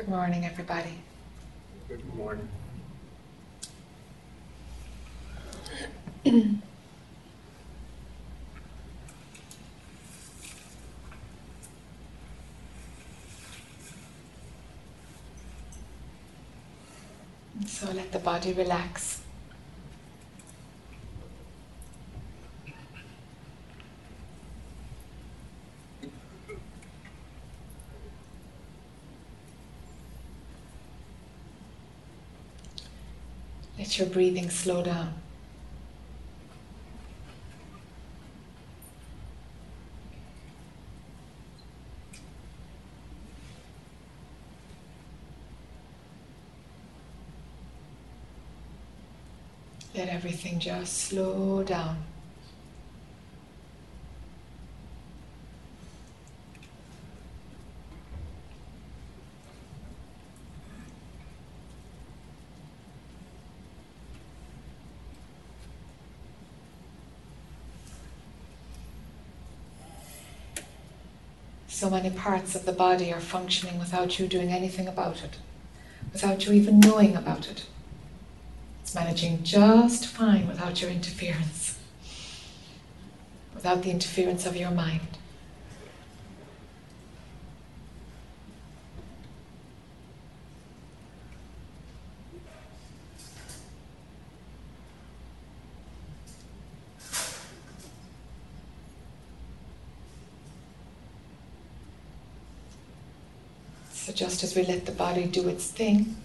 Good morning, everybody. Good morning. So let the body relax. Let your breathing slow down. Let everything just slow down. So many parts of the body are functioning without you doing anything about it, without you even knowing about it. It's managing just fine without your interference, without the interference of your mind. So just as we let the body do its thing,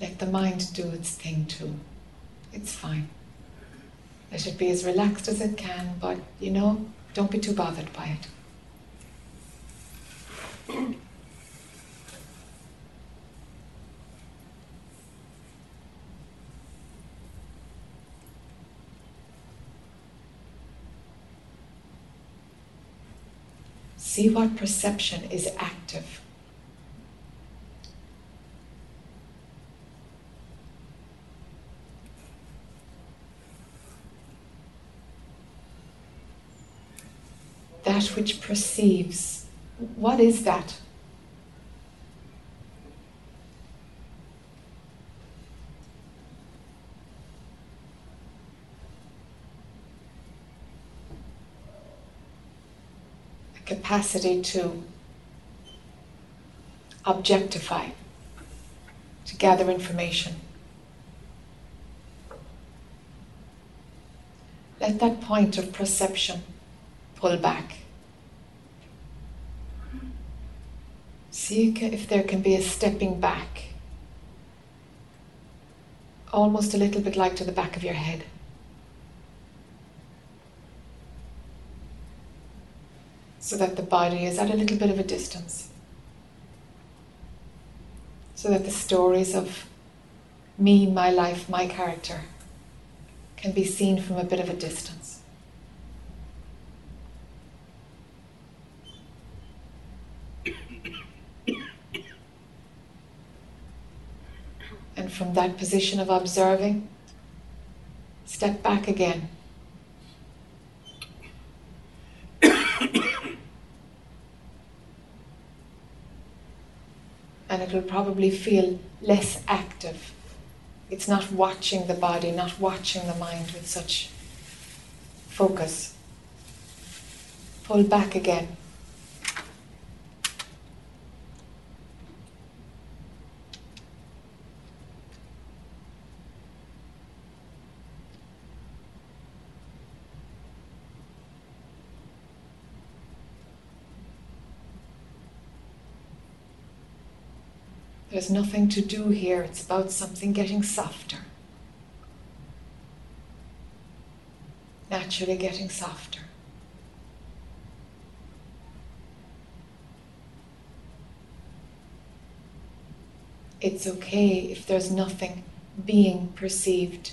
let the mind do its thing too. It's fine. Let it be as relaxed as it can, but you know, don't be too bothered by it. See what perception is active. That which perceives. What is that? Capacity to objectify, to gather information. Let that point of perception pull back. See if there can be a stepping back, almost a little bit like to the back of your head. So that the body is at a little bit of a distance, so that the stories of me, my life, my character can be seen from a bit of a distance. And from that position of observing, step back again. And it will probably feel less active. It's not watching the body, not watching the mind with such focus. Pull back again. There's nothing to do here, it's about something getting softer. Naturally getting softer. It's okay if there's nothing being perceived.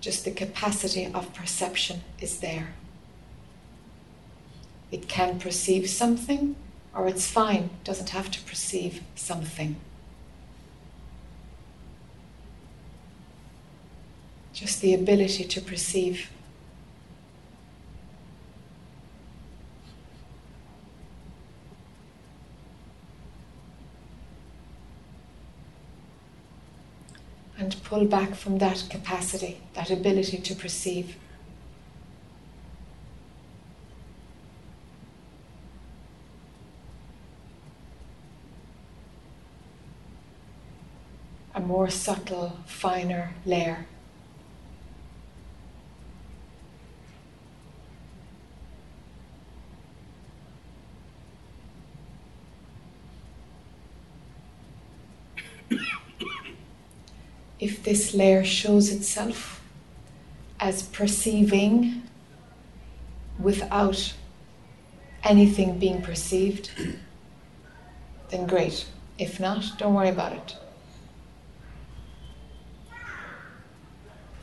Just the capacity of perception is there. It can perceive something, or it's fine, doesn't have to perceive something. Just the ability to perceive pull back from that capacity, that ability to perceive. A more subtle, finer layer. If this layer shows itself as perceiving without anything being perceived, then great. If not, don't worry about it.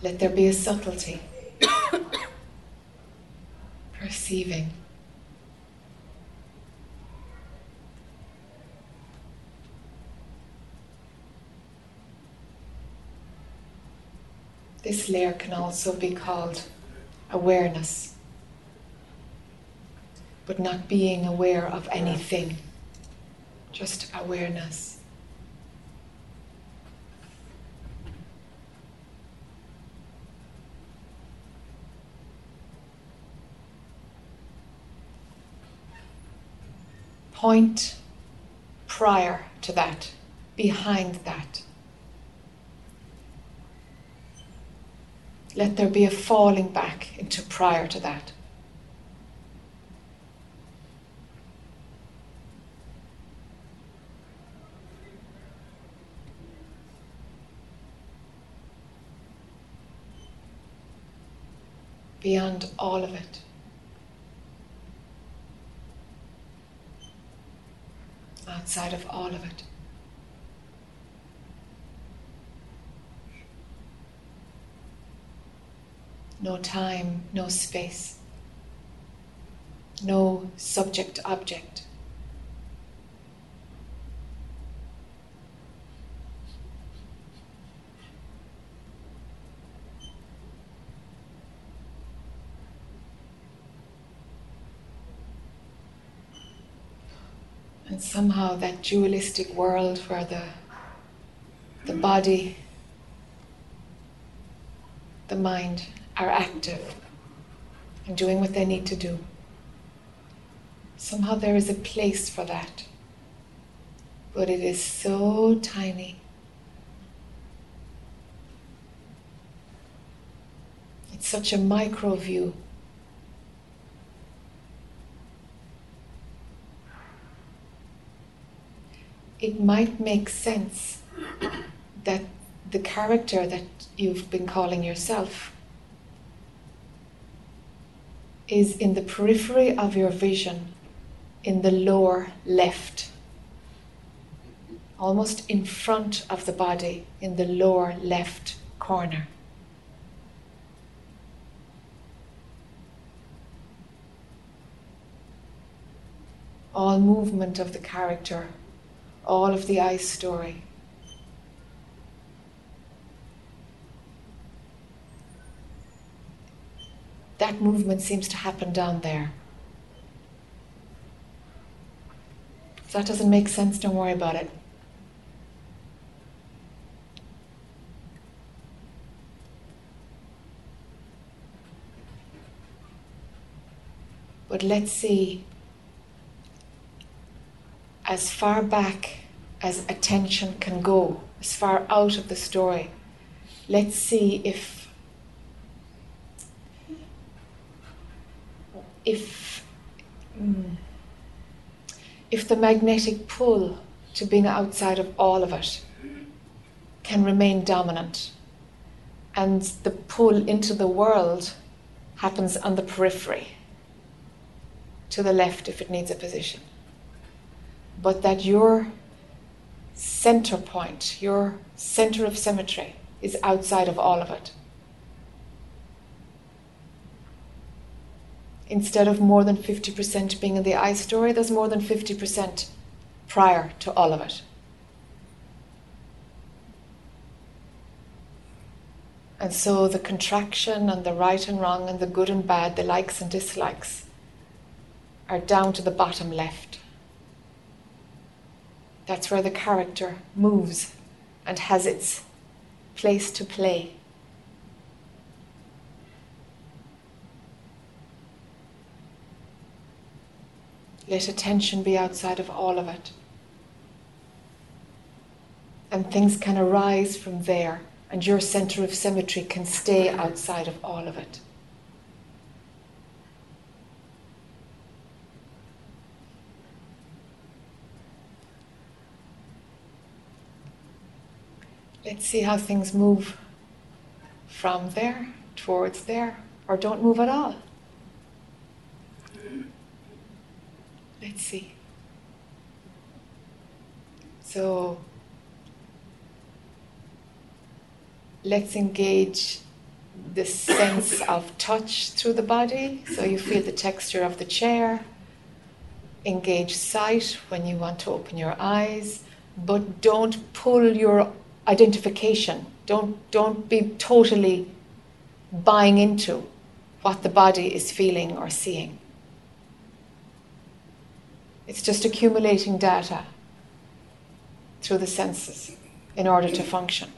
Let there be a subtlety. Perceiving. This layer can also be called awareness, but not being aware of anything, just awareness. Point prior to that, behind that. Let there be a falling back into prior to that. Beyond all of it. Outside of all of it. No time, no space, no subject-object. And somehow that dualistic world where the body, the mind, are active and doing what they need to do. Somehow there is a place for that, but it is so tiny. It's such a micro view. It might make sense that the character that you've been calling yourself is in the periphery of your vision, in the lower left, almost in front of the body, in the lower left corner. All movement of the character, all of the I story, that movement seems to happen down there. If that doesn't make sense, don't worry about it. But let's see, as far back as attention can go, as far out of the story, let's see if the magnetic pull to being outside of all of it can remain dominant, and the pull into the world happens on the periphery, to the left if it needs a position, but that your center point, your center of symmetry, is outside of all of it. Instead of more than 50% being in the I story, there's more than 50% prior to all of it. And so the contraction and the right and wrong and the good and bad, the likes and dislikes, are down to the bottom left. That's where the character moves and has its place to play. Let attention be outside of all of it. And things can arise from there, and your center of symmetry can stay outside of all of it. Let's see how things move from there, towards there, or don't move at all. Let's see. So, let's engage the sense of touch through the body, so you feel the texture of the chair. Engage sight when you want to open your eyes, but don't pull your identification. Don't be totally buying into what the body is feeling or seeing. It's just accumulating data through the senses in order to function.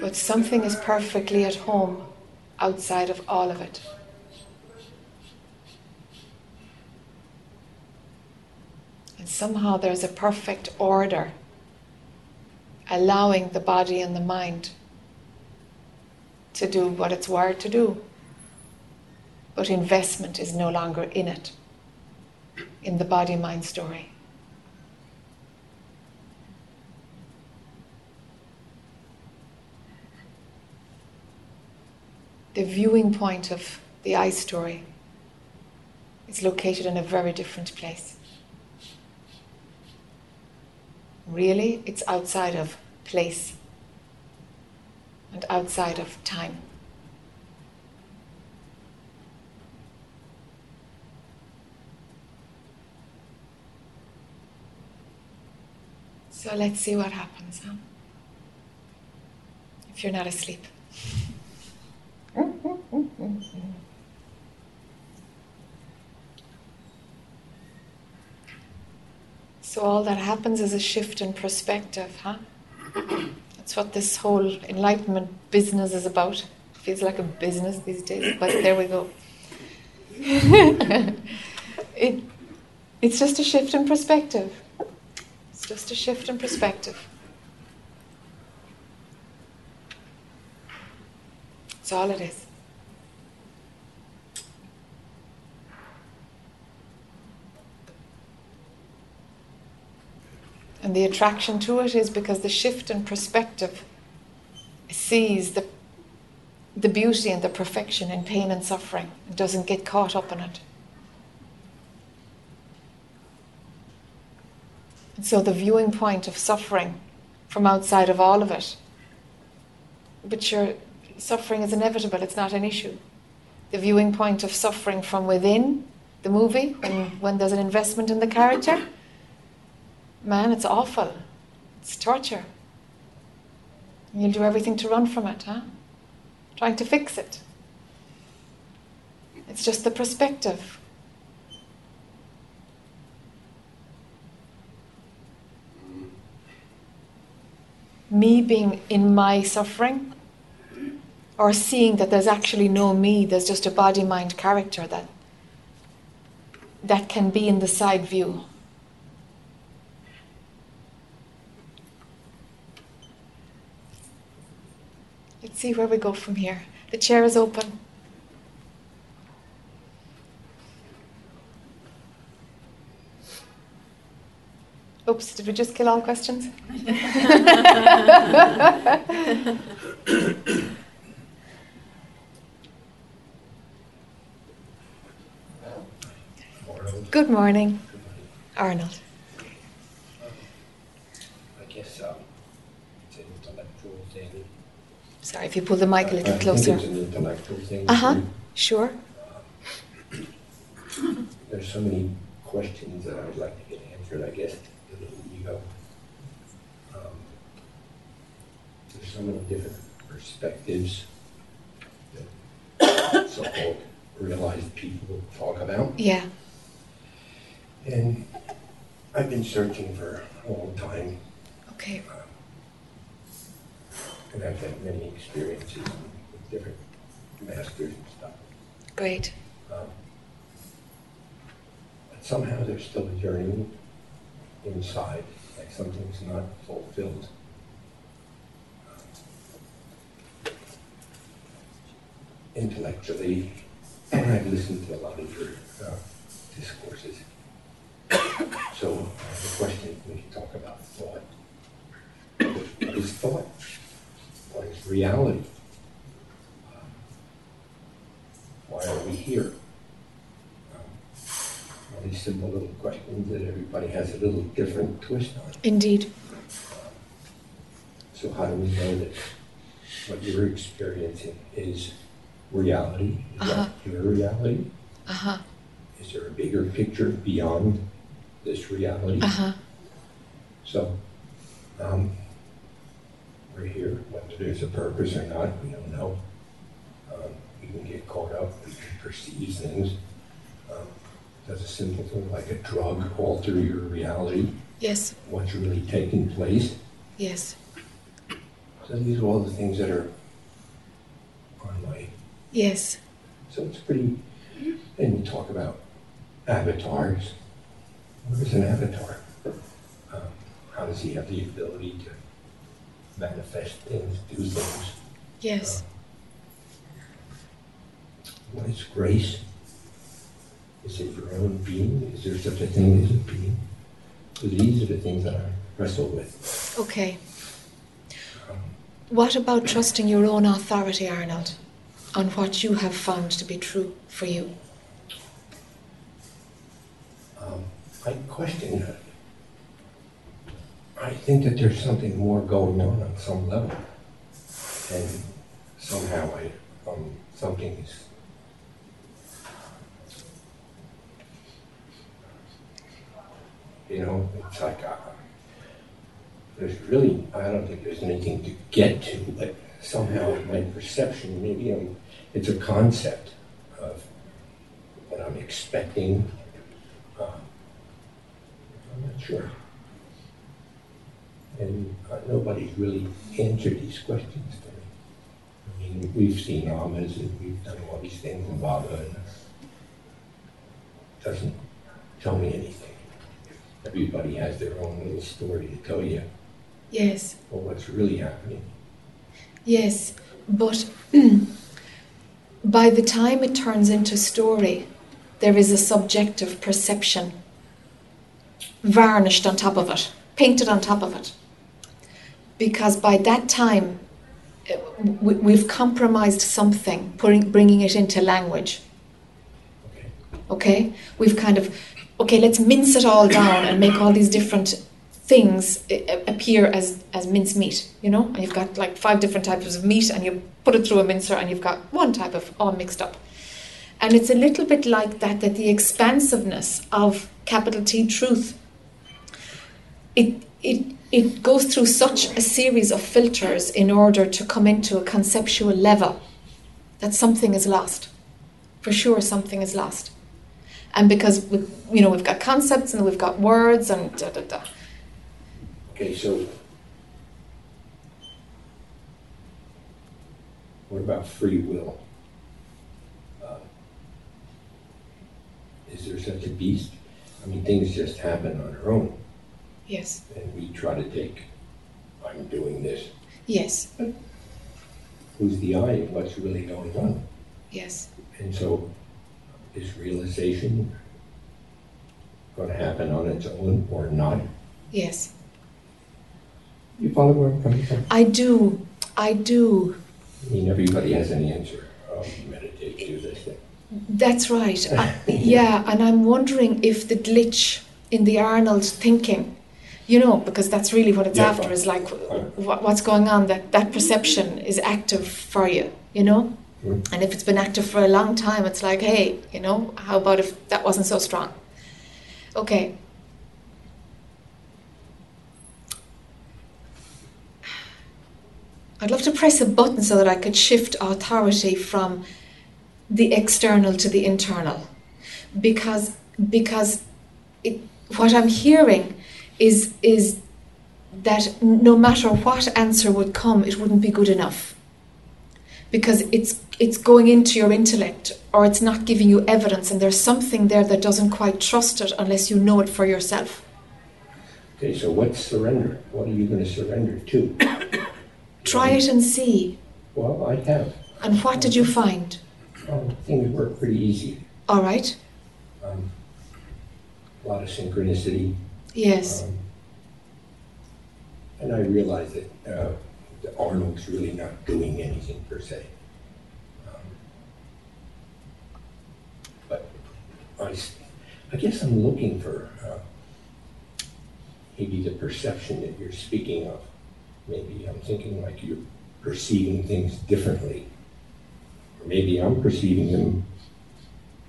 But something is perfectly at home outside of all of it. And somehow there's a perfect order, allowing the body and the mind to do what it's wired to do. But investment is no longer in it, in the body-mind story. The viewing point of the I story is located in a very different place. Really, it's outside of place and outside of time. So let's see what happens, huh? If you're not asleep. So all that happens is a shift in perspective, huh? That's what this whole enlightenment business is about. It feels like a business these days, but there we go. It's just a shift in perspective. It's just a shift in perspective. That's all it is. And the attraction to it is because the shift in perspective sees the beauty and the perfection in pain and suffering and doesn't get caught up in it. And so the viewing point of suffering from outside of all of it, but your suffering is inevitable, it's not an issue. The viewing point of suffering from within the movie, when there's an investment in the character, man, it's awful. It's torture. You'll do everything to run from it, huh? Trying to fix it. It's just the perspective. Me being in my suffering, or seeing that there's actually no me, there's just a body-mind character that can be in the side view. Let's see where we go from here. The chair is open. Oops, did we just kill all questions? Good morning, Arnold. I guess it's an intellectual thing. Sorry, if you pull the mic a little closer. I think it's an intellectual thing. Uh-huh, sure. There's so many questions that I would like to get answered, I guess, you know. There's so many different perspectives that so-called realized people talk about. Yeah. And I've been searching for a long time. Okay. And I've had many experiences with different masters and stuff. Great. But somehow there's still a journey inside, like something's not fulfilled. Intellectually, I've listened to a lot of your discourses. So the question, when you talk about thought, what is thought? What is reality? Why are we here? All these simple little questions that everybody has a little different twist on. Indeed. So how do we know that what you're experiencing is reality? Is that your reality? Is there a bigger picture beyond this reality? So, we're here, whether there's a purpose or not, we don't know. We can get caught up, we can perceive things. Does a simple thing like a drug alter your reality? Yes. What's really taking place? Yes. So these are all the things that are on my... Yes. So it's pretty... And you talk about avatars. What is an avatar? How does he have the ability to manifest things, do things? Yes. What is grace? Is it your own being? Is there such a thing as a being? So these are the things that I wrestle with. Okay. What about trusting your own authority, Arnold, on what you have found to be true for you? I question that. I think that there's something more going on some level. And somehow something is... You know, it's like, there's really, I don't think there's anything to get to, but somehow in my perception, maybe it's a concept of what I'm expecting. I'm not sure. And nobody's really answered these questions to me. I mean, we've seen Amas and we've done all these things in Baba, and it doesn't tell me anything. Everybody has their own little story to tell you. Yes. Or what's really happening. Yes, but by the time it turns into story, there is a subjective perception varnished on top of it, painted on top of it. Because by that time, we've compromised something, bringing it into language. Okay? We've kind of... Okay, let's mince it all down and make all these different things appear as mince meat, you know? And you've got like 5 different types of meat and you put it through a mincer and you've got one type of all mixed up. And it's a little bit like that, that the expansiveness of capital T truth, it goes through such a series of filters in order to come into a conceptual level that something is lost. For sure, something is lost. And because we, you know, we've got concepts and we've got words and da da da. Okay, so what about free will? Is there such a beast? I mean, things just happen on our own. Yes. And we try to take, I'm doing this. Yes. But who's the I and what's really going on? Yes. And so, is realization going to happen on its own or not? Yes. You follow where I'm coming from? I do. I do. I mean, everybody has an answer. Oh, meditate, do this thing. That's right. Yeah, and I'm wondering if the glitch in the Arnold thinking, you know, because that's really what it's after, is like what's going on, that perception is active for you, you know? And if it's been active for a long time, it's like, hey, you know, how about if that wasn't so strong? Okay. I'd love to press a button so that I could shift authority from the external to the internal, because what I'm hearing is that no matter what answer would come, it wouldn't be good enough, because it's going into your intellect, or it's not giving you evidence, and there's something there that doesn't quite trust it unless you know it for yourself. Okay, so what's surrender? What are you going to surrender to? Try it and see. Well, I have. And what did you find? Well, things were pretty easy. All right. A lot of synchronicity. Yes. And I realized that Arnold's really not doing anything per se. But I guess I'm looking for maybe the perception that you're speaking of. Maybe I'm thinking like you're perceiving things differently. Or maybe I'm perceiving them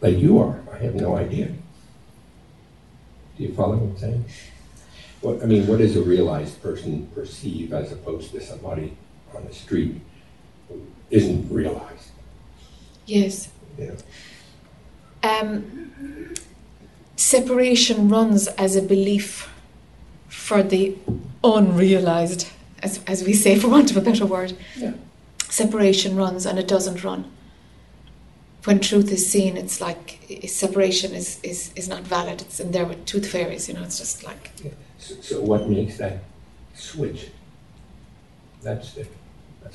like you are. I have no idea. Do you follow what I'm saying? Well, I mean, what does a realized person perceive as opposed to somebody on the street who isn't realized? Yes. You know? Separation runs as a belief for the unrealized, as we say, for want of a better word. Yeah. Separation runs, and it doesn't run. When truth is seen, it's like separation is not valid. It's in there with tooth fairies, you know, it's just like... Yeah. So what makes that switch? That's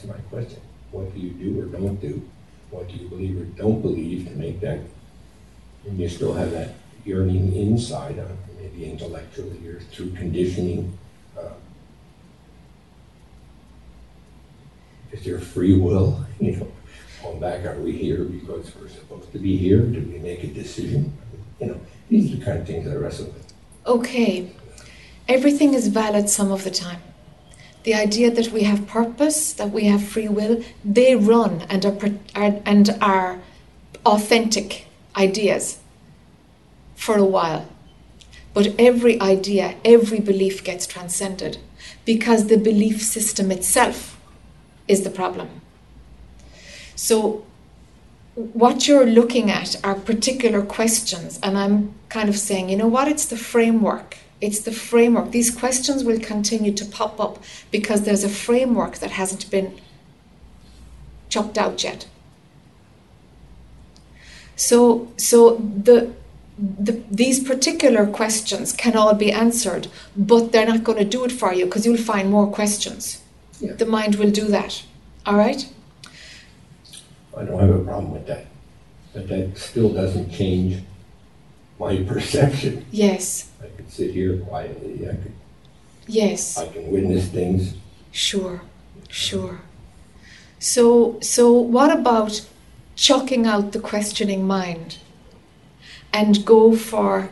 my question. What do you do or don't do? What do you believe or don't believe to make that? And you still have that yearning inside, maybe intellectually or through conditioning. Is there free will, you know? Going back, are we here because we're supposed to be here? Did we make a decision? You know, these are the kind of things I wrestle with. Okay. Everything is valid some of the time. The idea that we have purpose, that we have free will, they run and are authentic ideas for a while. But every idea, every belief gets transcended, because the belief system itself is the problem. So what you're looking at are particular questions, and I'm kind of saying, you know what, it's the framework. It's the framework. These questions will continue to pop up because there's a framework that hasn't been chopped out yet. So these particular questions can all be answered, but they're not going to do it for you, because you'll find more questions. Yeah. The mind will do that. All right? I don't have a problem with that, but that still doesn't change my perception. Yes. I could sit here quietly. I could. Yes. I can witness things. Sure, sure. So what about chucking out the questioning mind and go for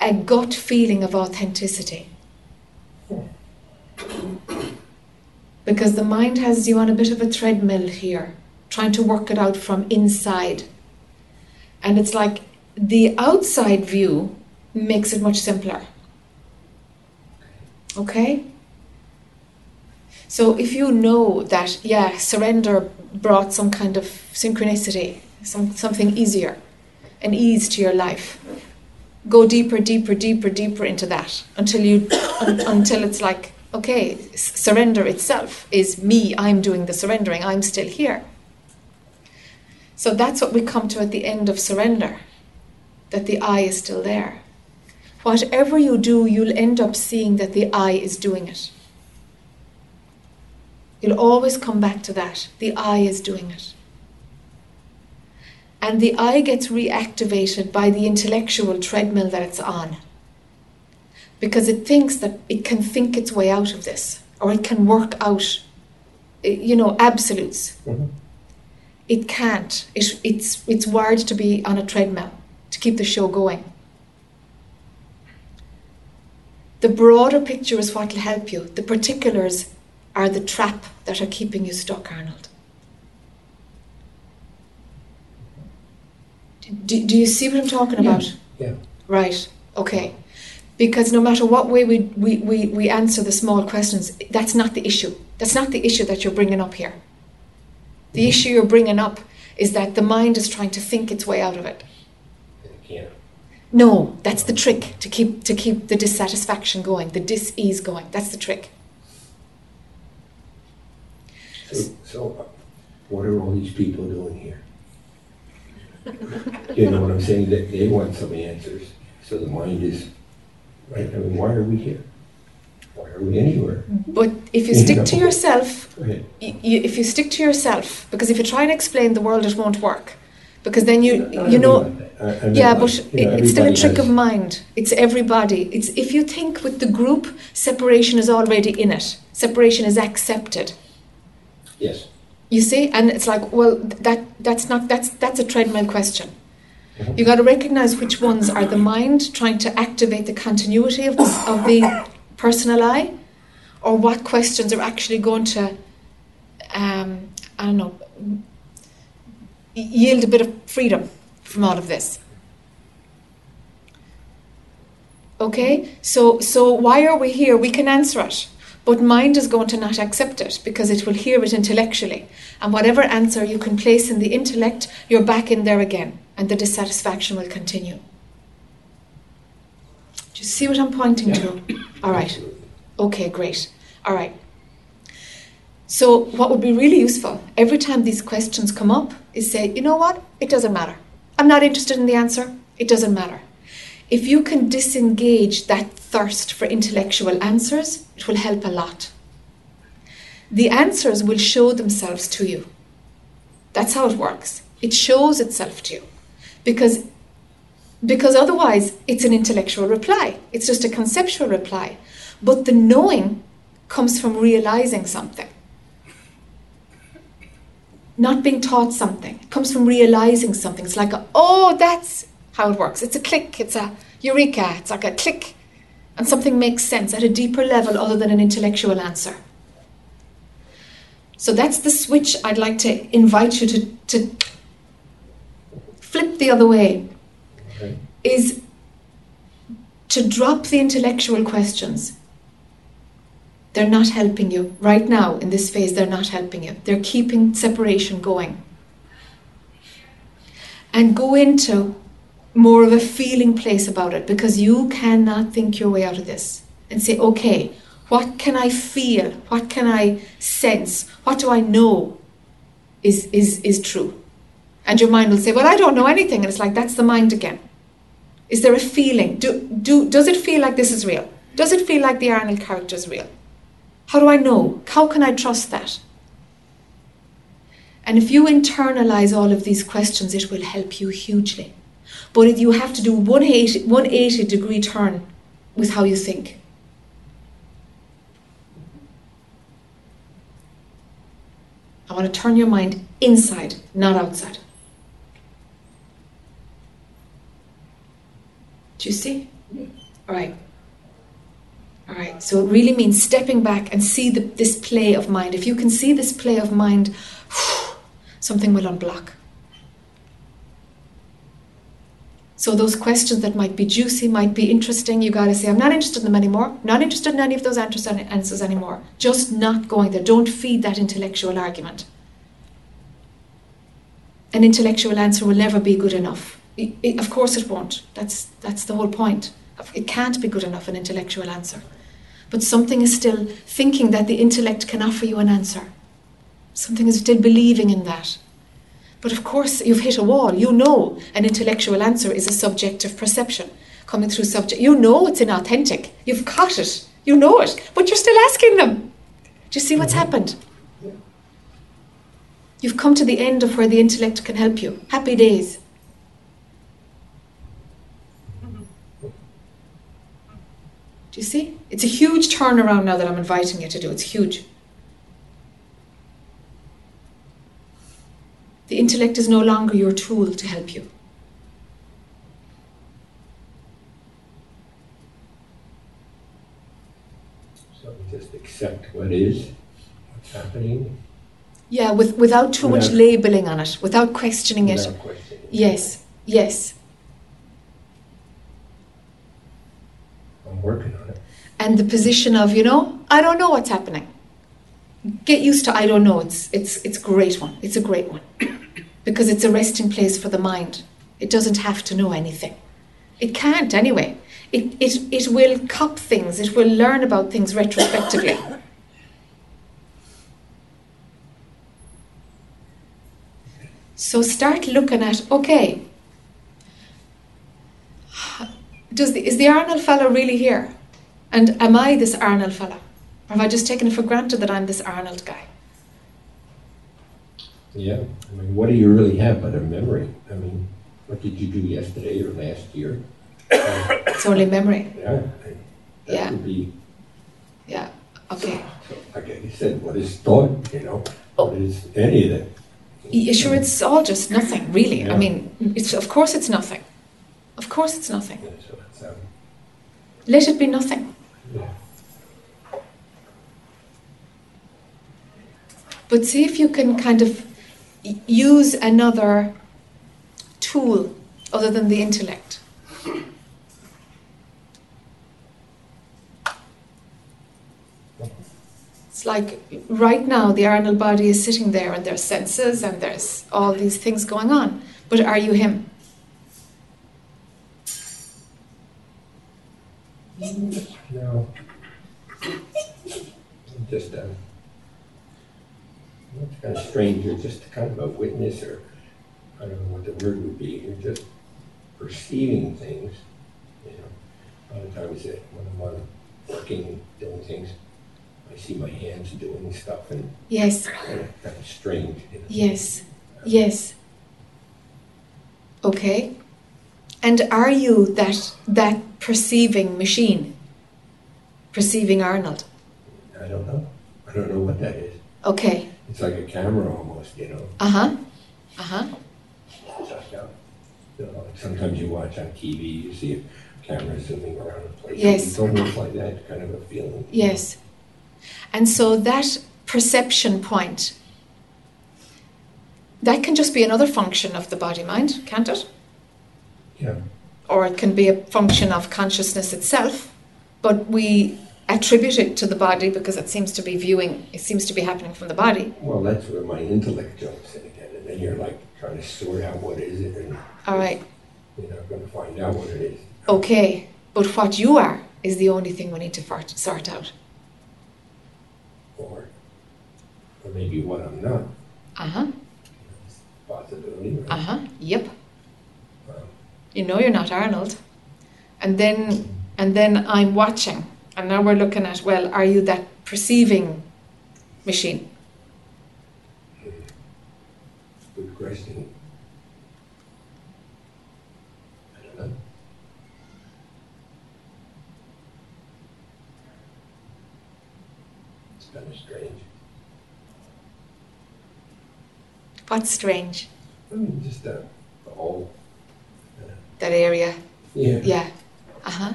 a gut feeling of authenticity? Because the mind has you on a bit of a treadmill here, trying to work it out from inside. And it's like the outside view makes it much simpler. Okay? So if you know that, yeah, surrender brought some kind of synchronicity, something easier, an ease to your life, go deeper into that until you until it's like, okay, surrender itself is me, I'm doing the surrendering, I'm still here. So that's what we come to at the end of surrender, that the I is still there. Whatever you do, you'll end up seeing that the I is doing it. You'll always come back to that, the I is doing it. And the I gets reactivated by the intellectual treadmill that it's on, because it thinks that it can think its way out of this, or it can work out, you know, absolutes. Mm-hmm. It can't. It's wired to be on a treadmill, to keep the show going. The broader picture is what will help you. The particulars are the trap that are keeping you stuck, Arnold. Do you see what I'm talking about? Yeah. Right, okay. Because no matter what way we answer the small questions, that's not the issue. That's not the issue that you're bringing up here. The issue you're bringing up is that the mind is trying to think its way out of it. Yeah. No, that's the trick, to keep the dissatisfaction going, the dis-ease going. That's the trick. So what are all these people doing here? You know what I'm saying? They want some answers. So the mind is, right? I mean, why are we here? Why are we anywhere? But if you stick to yourself, if you stick to yourself, because if you try and explain the world, it won't work. Because then it's still a trick of mind. It's everybody. It's if you think with the group, separation is already in it. Separation is accepted. Yes. You see, and it's like, well, that's a treadmill question. You got to recognize which ones are the mind trying to activate the continuity of the personal I, or what questions are actually going to, I don't know, yield a bit of freedom from all of this. Okay, so why are we here? We can answer it. But mind is going to not accept it because it will hear it intellectually. And whatever answer you can place in the intellect, you're back in there again. And the dissatisfaction will continue. Do you see what I'm pointing to? All right. Okay, great. All right. So what would be really useful, every time these questions come up, is say, you know what? It doesn't matter. I'm not interested in the answer. It doesn't matter. If you can disengage that thirst for intellectual answers, it will help a lot. The answers will show themselves to you. That's how it works. It shows itself to you. Because otherwise, it's an intellectual reply. It's just a conceptual reply. But the knowing comes from realizing something. Not being taught something. It comes from realizing something. It's like, oh, that's how it works. It's a click, it's a eureka, it's like a click, and something makes sense at a deeper level other than an intellectual answer. So that's the switch I'd like to invite you to flip the other way, okay. Is to drop the intellectual questions. They're not helping you. Right now, in this phase, they're not helping you. They're keeping separation going. And go into more of a feeling place about it, because you cannot think your way out of this. And say, okay, what can I feel? What can I sense? What do I know is true? And your mind will say, well, I don't know anything. And it's like, that's the mind again. Is there a feeling? Does it feel like this is real? Does it feel like the Arnold character is real? How do I know? How can I trust that? And if you internalize all of these questions, it will help you hugely. But if you have to do 180 degree turn with how you think. I want to turn your mind inside, not outside. Do you see? All right. All right. So it really means stepping back and see this play of mind. If you can see this play of mind, something will unblock. So those questions that might be juicy, might be interesting, you got to say, I'm not interested in them anymore. Not interested in any of those answers anymore. Just not going there. Don't feed that intellectual argument. An intellectual answer will never be good enough. Of course it won't. That's the whole point. It can't be good enough, an intellectual answer. But something is still thinking that the intellect can offer you an answer. Something is still believing in that. But of course, you've hit a wall. You know an intellectual answer is a subjective perception coming through subject. You know it's inauthentic. You've caught it. You know it. But you're still asking them. Do you see what's happened? You've come to the end of where the intellect can help you. Happy days. Do you see? It's a huge turnaround now that I'm inviting you to do. It's huge. The intellect is no longer your tool to help you. So just accept what is, what's happening. Yeah, without too much labeling on it, without questioning it. Yes, yes. I'm working on it. And the position of, you know, I don't know what's happening. Get used to I don't know. It's a great one. because it's a resting place for the mind. It doesn't have to know anything. It can't anyway. It will cop things. It will learn about things retrospectively. So start looking at, okay, is the Arnold fellow really here? And am I this Arnold fellow? Or have I just taken it for granted that I'm this Arnold guy? Yeah, I mean, what do you really have but a memory? I mean, what did you do yesterday or last year? It's only memory. Yeah. Yeah, okay. So, like you said, what is thought, you know? What is any of that? Yeah, sure, it's all just nothing, really. Yeah. I mean, of course it's nothing. Of course it's nothing. Yeah, so it's, let it be nothing. Yeah. But see if you can kind of use another tool other than the intellect. It's like right now the Arnold body is sitting there and there's senses and there's all these things going on. But are you him? No. Just not kind of stranger, just kind of a witness, or I don't know what the word would be. You're just perceiving things. You know, a lot of times when I'm on working and doing things, I see my hands doing stuff, and yes, kind of strange. You know? Yes, yes. Okay, and are you that perceiving machine? Perceiving Arnold? I don't know. I don't know what that is. Okay. It's like a camera almost, you know. Uh-huh. Uh-huh. Sometimes you watch on TV, you see a camera zooming around the place. Yes. It's almost like that kind of a feeling. Yes. And so that perception point, that can just be another function of the body-mind, can't it? Yeah. Or it can be a function of consciousness itself, but we attribute it to the body because it seems to be viewing, it seems to be happening from the body. Well, that's where my intellect jumps in again, and then you're like trying to sort out what is it, and all right, you're not going to find out what it is. Okay, but what you are is the only thing we need to sort out. Or maybe what I'm not. Uh-huh. Possibility, right? Uh-huh, yep. Wow. You know you're not Arnold. And then I'm watching. And now we're looking at, well, are you that perceiving machine? Good question. I don't know. It's kind of strange. What's strange? I mean, just the whole... that area? Yeah. Yeah. Uh-huh.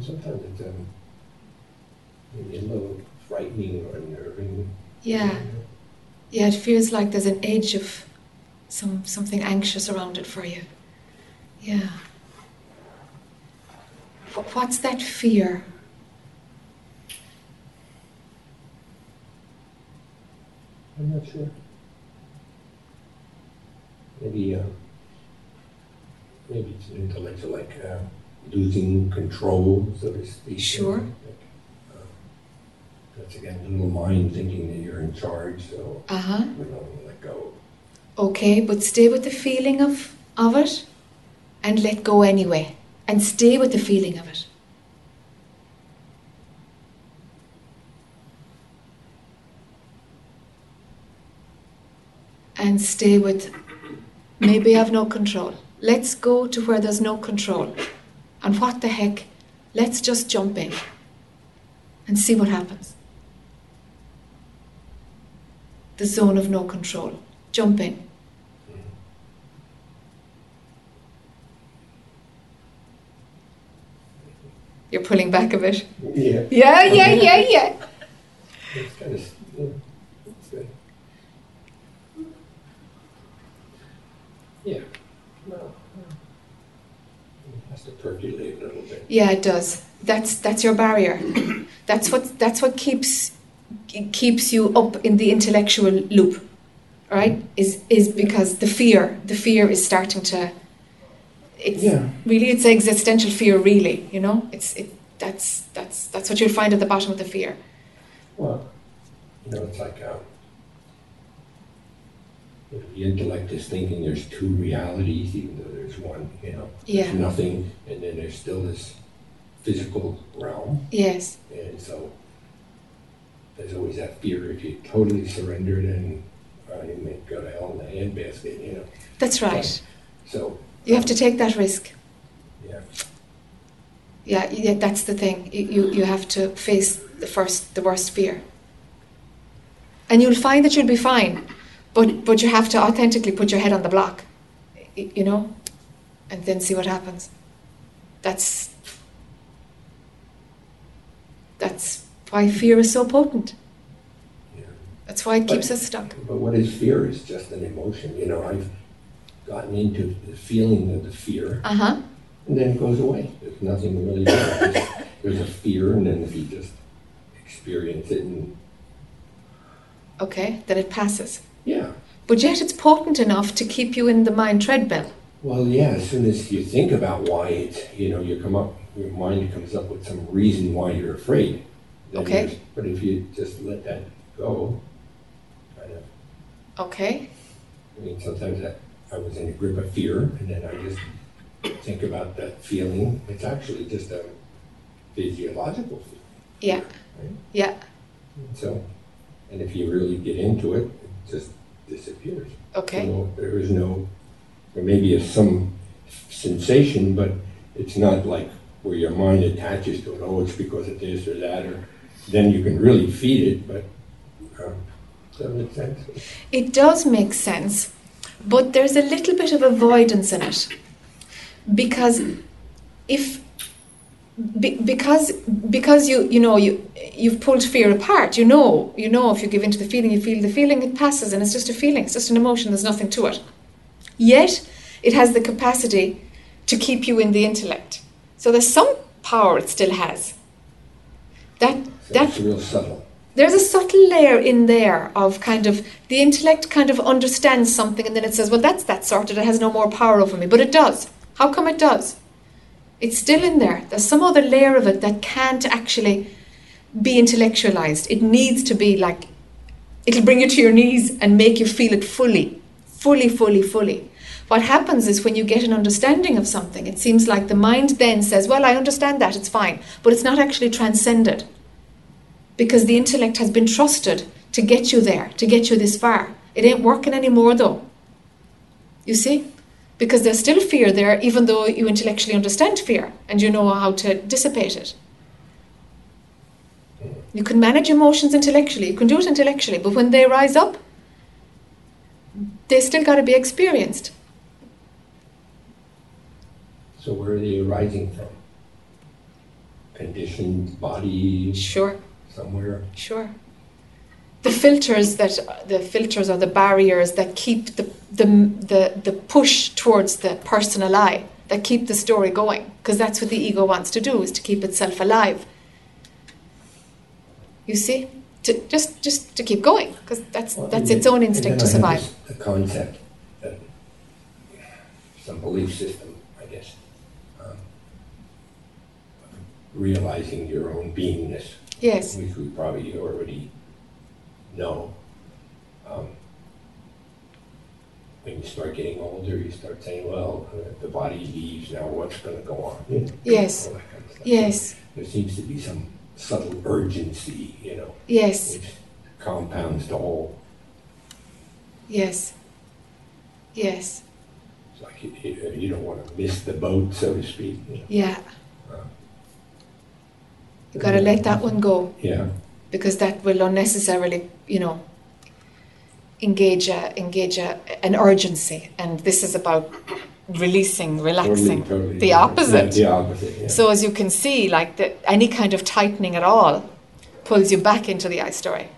Sometimes it's maybe a little frightening or unnerving. Yeah. You know? Yeah, it feels like there's an edge of something anxious around it for you. Yeah. What's that fear? I'm not sure. Maybe it's an intellectual, like... losing control, so to speak. Sure. That's again the little mind thinking that you're in charge, so we don't want to let go. Okay, but stay with the feeling of it and let go anyway. And stay with the feeling of it. And stay with, maybe I have no control. Let's go to where there's no control. And what the heck, let's just jump in and see what happens. The zone of no control. Jump in. You're pulling back a bit? Yeah. Yeah. It's kind of, yeah. It's good. Yeah. No. To percolate a little bit. Yeah, it does. That's your barrier. That's what keeps keeps you up in the intellectual loop, right? Is because the fear is starting to. It's existential fear, really. You know, that's what you'll find at the bottom of the fear. Well, you know, it's like the intellect is thinking there's two realities, even though there's one. You know, there's nothing, and then there's still this physical realm. Yes. And so there's always that fear. If you totally surrender, then you may go to hell in the handbasket. You know. That's right. But, so. You have to take that risk. Yeah. Yeah, that's the thing. You have to face the worst fear. And you'll find that you'll be fine, but you have to authentically put your head on the block, you know, and then see what happens. That's why fear is so potent. Yeah. That's why it keeps us stuck. But what is fear? It's just an emotion, you know. I've gotten into the feeling of the fear, and then it goes away. There's nothing really there. There's a fear, and then if you just experience it, and then it passes. Yeah. But yet it's potent enough to keep you in the mind treadmill. Well, yeah. As soon as you think about why it's, you know, your mind comes up with some reason why you're afraid. Then but if you just let that go, kind of. Okay. I mean, sometimes I was in a grip of fear, and then I just think about that feeling. It's actually just a physiological feeling. Yeah. Right? Yeah. And if you really get into it, it just disappears. Okay. So there is no, there may be some sensation, but it's not like where your mind attaches to it. Oh, it's because of this or that, or then you can really feed it. But does that make sense? It does make sense. But there's a little bit of avoidance in it, because you've pulled fear apart. You know if you give into the feeling, you feel the feeling, it passes, and it's just a feeling, it's just an emotion. There's nothing to it. Yet it has the capacity to keep you in the intellect. So there's some power it still has. That's real subtle. There's a subtle layer in there of kind of the intellect kind of understands something, and then it says, well, that's that sorted. It has no more power over me. But it does. How come it does? It's still in there. There's some other layer of it that can't actually be intellectualized. It needs to be like, it'll bring you to your knees and make you feel it fully, fully, fully, fully. What happens is when you get an understanding of something, it seems like the mind then says, well, I understand that, it's fine. But it's not actually transcended. Because the intellect has been trusted to get you there, to get you this far. It ain't working anymore, though. You see? Because there's still fear there, even though you intellectually understand fear and you know how to dissipate it. You can manage emotions intellectually. You can do it intellectually. But when they rise up, they still got to be experienced. So where are they arising from? Conditioned body? Sure. Somewhere. Sure. The filters are the barriers that keep the push towards the personal I, that keep the story going, because that's what the ego wants to do, is to keep itself alive. You see, to keep going, because that's its own instinct to survive. The concept, some belief system, I guess, realizing your own beingness. Yes. Which we probably already know. When you start getting older, you start saying, well, the body leaves, now what's going to go on? You know, yes. All that kind of stuff. Yes. There seems to be some subtle urgency, you know. Yes. Which compounds the whole. Yes. Yes. It's like you don't want to miss the boat, so to speak. You know? Yeah. You've got to let that one go, because that will unnecessarily, engage an urgency. And this is about releasing, relaxing, totally. The opposite. Yeah, the opposite, yeah. So as you can see, like any kind of tightening at all pulls you back into the I story.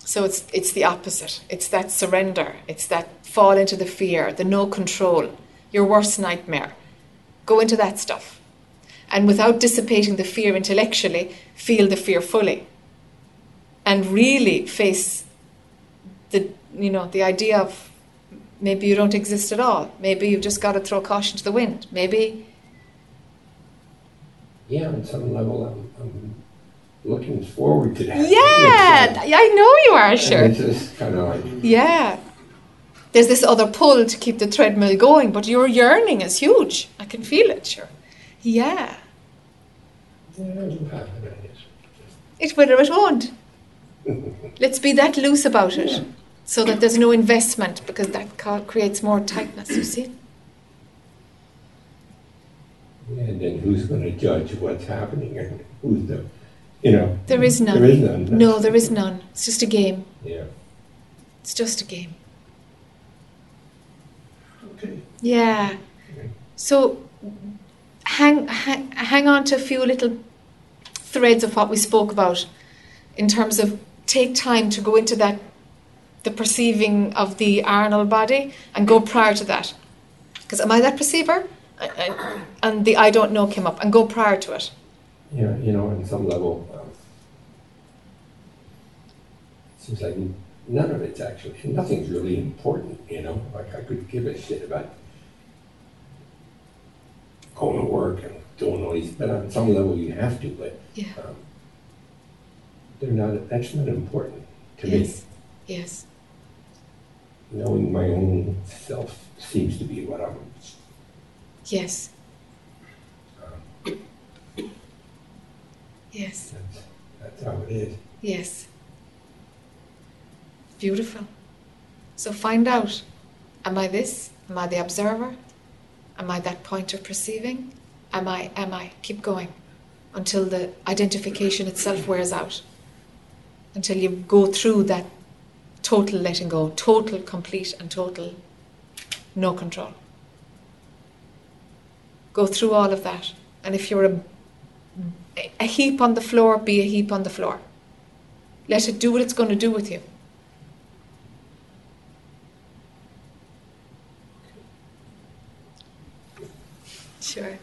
So it's the opposite. It's that surrender. It's that fall into the fear, the no control, your worst nightmare. Go into that stuff. And without dissipating the fear intellectually, feel the fear fully. and really face the, the idea of maybe you don't exist at all. Maybe you've just got to throw caution to the wind. Maybe... Yeah, on some level I'm looking forward to that. Yeah, I know you are, sure. It's just kind of like... Yeah. There's this other pull to keep the treadmill going, but your yearning is huge. I can feel it, sure. Yeah. It will or it won't. Let's be that loose about it, yeah. So that there's no investment, because that creates more tightness, you see? And then who's going to judge what's happening and who's the, There is none. There is none. No, there is none. It's just a game. Yeah. It's just a game. Okay. Yeah. Okay. So hang on to a few little threads of what we spoke about in terms of take time to go into that, the perceiving of the arenal body, and go prior to that. Because am I that perceiver? And the I don't know came up, and go prior to it. Yeah, on some level, it seems like none of it's actually, nothing's really important, Like I could give a shit about going to work and doing all these, but on some level you have to, but yeah. That's not important to yes. me. Yes. Knowing my own self seems to be what I'm... Yes. Yes. That's how it is. Yes. Beautiful. So find out, am I this? Am I the observer? Am I that point of perceiving? Am I? Keep going until the identification itself wears out. Until you go through that total letting go, total complete and total no control. Go through all of that, and if you're a heap on the floor, be a heap on the floor. Let it do what it's going to do with you. Sure.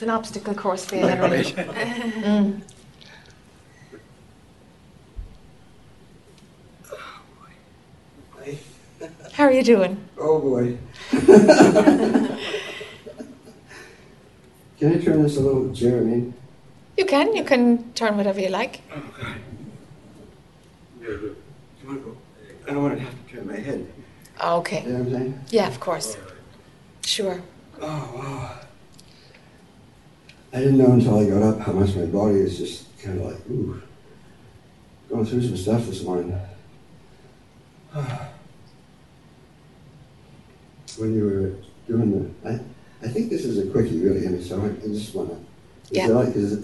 It's an obstacle course for you, Henry. Mm. Oh boy. How are you doing? Oh boy. Can I turn this a little, Jeremy? You can turn whatever you like. Oh God. Do you want to go? I don't want to have to turn my head. Oh, okay. You know what I'm saying? Yeah, of course. Right. Sure. Oh wow. I didn't know until I got up how much my body is just kind of like, ooh, going through some stuff this morning. When you were doing the, I think this is a quickie really, so I just want to, yeah. There's a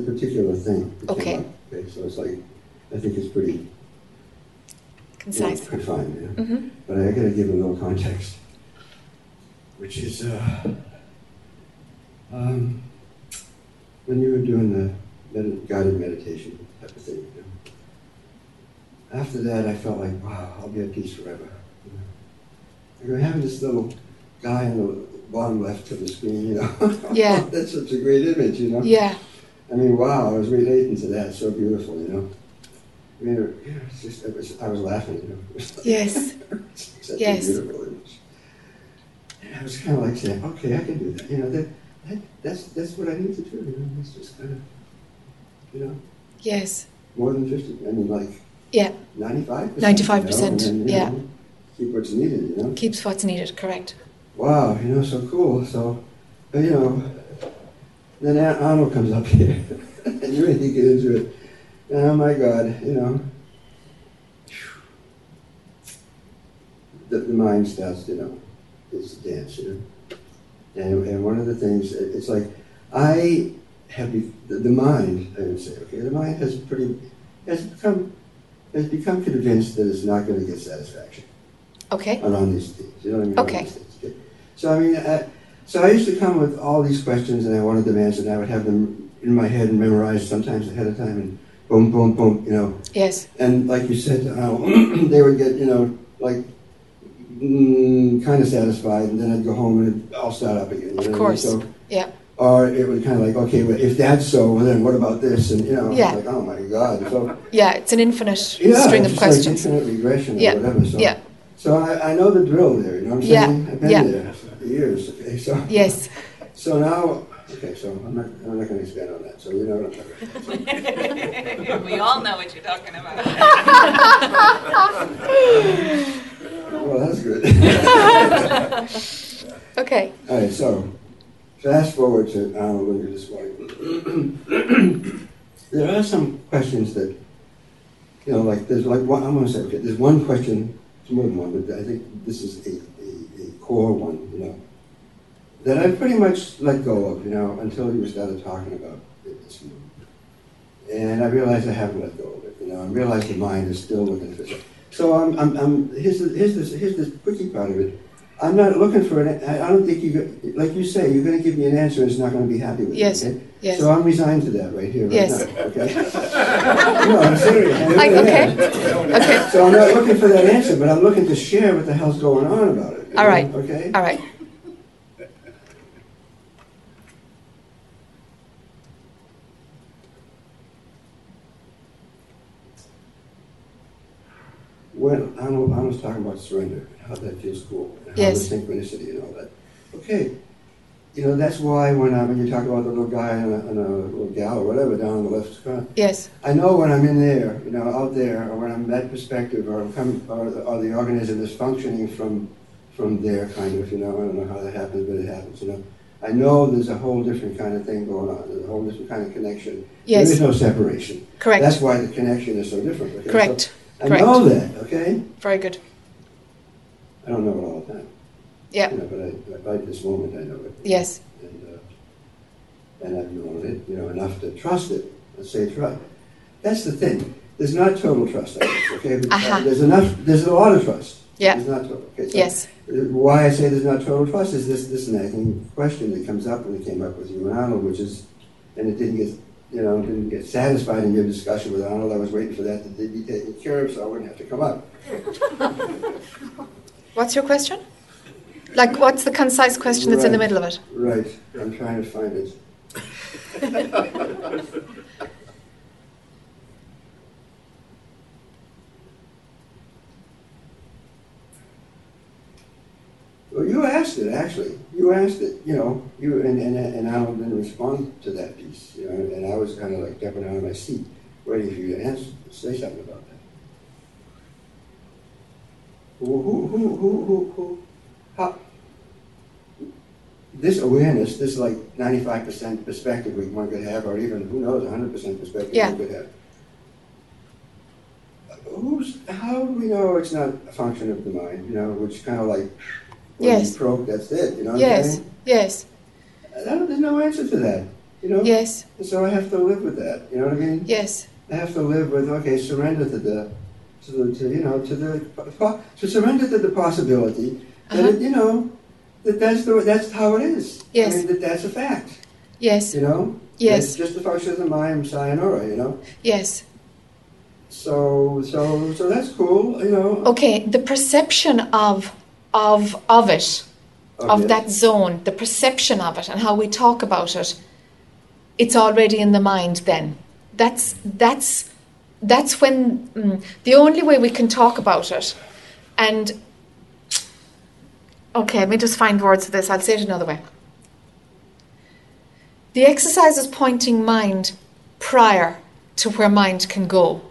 particular thing. Okay. So it's like, I think it's pretty concise. Confined, yeah. Mm-hmm. But I got to give a little context, which is, when you were doing the guided meditation type of thing, after that I felt like, wow, I'll be at peace forever. You're having this little guy in the bottom left of the screen, Yeah. That's such a great image, Yeah. I mean, wow, I was relating to that, so beautiful, I mean, it's just, I was laughing, Yes. Such yes. a beautiful image. And I was kind of like saying, okay, I can do that, That's what I need to do, It's just kind of, Yes. More than 50, 95%. 95%, keep what's needed, Keeps what's needed, correct. Wow, so cool. So, then Arnold comes up here, and you really get into it. And oh my God, The mind starts, it's a dance, And one of the things, it's like, I have, the mind, I would say, the mind has become convinced that it's not going to get satisfaction. Okay. On these things, Okay. So I mean, so I used to come with all these questions and I wanted them answered, and I would have them in my head and memorized sometimes ahead of time, and boom, boom, boom, you know. Yes. And like you said, they would get, you know, like kind of satisfied, and then I'd go home and it'd all start up again. Of course. So, yeah. Or it would kind of like, okay, but if that's so, well, then what about this? And you know, yeah. Like, oh my God. So yeah, it's an infinite string of questions. Like infinite regression or whatever. So, yeah. So I know the drill there. You know what I'm saying? I've been there for years. Okay, so yes. So now, okay, so I'm not going to expand on that. So you know what I'm talking about. We all know what you're talking about. Well, that's good. Okay. All right, so fast forward to later this morning. There are some questions that, you know, like there's like one, I'm going to say, okay, there's one question, it's more than one, but I think this is a core one, you know, that I pretty much let go of, you know, until you started talking about it this morning. And I realized I haven't let go of it, you know, I realized the mind is still looking for it. So here's the tricky part of it. I'm not looking for an. I don't think you, like you say, you're going to give me an answer and it's not going to be happy with it. Okay? Yes. So I'm resigned to that right here, right now. Okay. No, I'm serious. Okay. So I'm not looking for that answer, but I'm looking to share what the hell's going on about it. All right. Okay. All right. When I was talking about surrender and how that feels cool, and how the synchronicity and all that. Okay, you know, that's why when you talk about the little guy and a little gal or whatever down on the left corner. Yes. I know when I'm in there, you know, out there, or when I'm that perspective, or I'm coming, or the organism is functioning from there, kind of, you know, I don't know how that happens, but it happens, you know. I know there's a whole different kind of thing going on. There's a whole different kind of connection. Yes. There is no separation. Correct. That's why the connection is so different. Okay? Correct. So, I know that, okay? Very good. I don't know it all the time. Yeah. You know, but by this moment I know it. Yes. And I've known it, you know, enough to trust it. Let's say trust. That's the thing. There's not total trust, I guess, okay? There's a lot of trust. Yeah. There's not total. Okay, so why I say there's not total trust is this nagging question that comes up when it came up with you and Arnold, which is, and it didn't get, you know, didn't get satisfied in your discussion with Arnold. I was waiting for that to be taken care of so I wouldn't have to come up. What's your question? Like, what's the concise question that's in the middle of it? Right. I'm trying to find it. Well, you asked it, actually. You asked it, you know, and Arnold didn't respond to that piece, you know, and I was kind of like jumping out of my seat, waiting for you to say something about that. How, this awareness, this like 95% perspective one could have, or even, who knows, 100% perspective one could have. How do we know it's not a function of the mind, you know, which kind of like, when you broke, that's it, you know what I'm saying? Yes, there's no answer to that, you know? Yes. So I have to live with that, you know what I mean? Yes. I have to live with, okay, surrender to surrender to the possibility that, you know, that's how it is. Yes. I mean, that's a fact. Yes. You know? Yes. It's just a function of the mind, sayonara, you know? Yes. So that's cool, you know? Okay, the perception of it, of that zone, the perception of it and how we talk about it, it's already in the mind then. That's when the only way we can talk about it. And, okay, let me just find words for this. I'll say it another way. The exercise is pointing mind prior to where mind can go.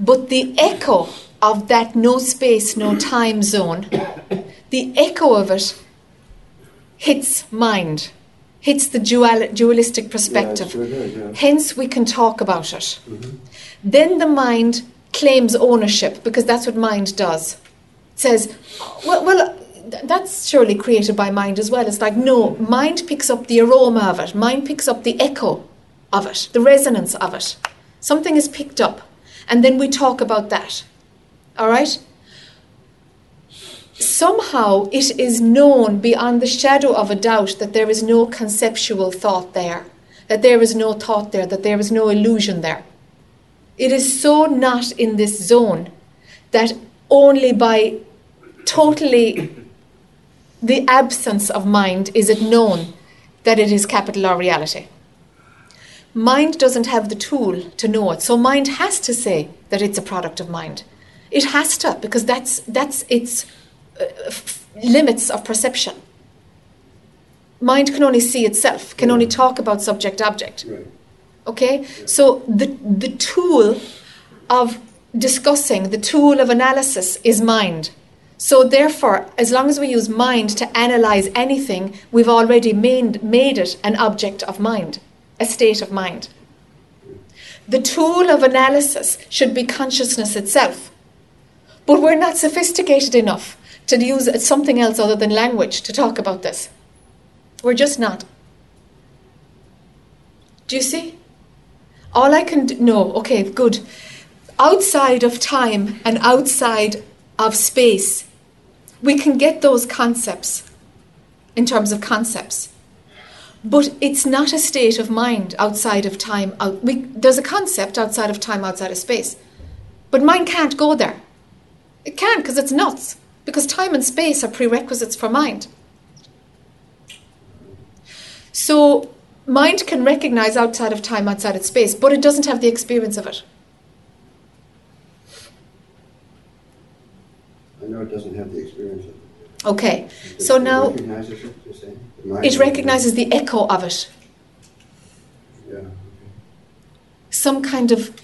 But the echo of that no space, no time zone, the echo of it hits mind, hits the dualistic perspective. Yeah, sure is, yeah. Hence, we can talk about it. Mm-hmm. Then the mind claims ownership, because that's what mind does. It says, well, that's surely created by mind as well. It's like, no, mind picks up the aroma of it. Mind picks up the echo of it, the resonance of it. Something is picked up, and then we talk about that. All right? somehow it is known beyond the shadow of a doubt that there is no conceptual thought there, that there is no thought there, that there is no illusion there. It is so not in this zone that only by totally the absence of mind is it known that it is capital R reality. Mind doesn't have the tool to know it, so mind has to say that it's a product of mind. It has to, because that's its limits of perception. Mind can only see itself, can only talk about subject-object. Right. Okay? Yeah. So the tool of discussing, the tool of analysis is mind. So therefore, as long as we use mind to analyze anything, we've already made it an object of mind, a state of mind. The tool of analysis should be consciousness itself. But we're not sophisticated enough to use something else other than language to talk about this. We're just not. Do you see? All I can do... No, okay, good. Outside of time and outside of space, we can get those concepts in terms of concepts. But it's not a state of mind outside of time. There's a concept outside of time, outside of space. But mind can't go there. It can't, because it's nuts. Because time and space are prerequisites for mind. So mind can recognize outside of time, outside of space, but it doesn't have the experience of it. I know it doesn't have the experience of it. Okay, so now it recognizes the echo of it. Yeah. Okay. Some kind of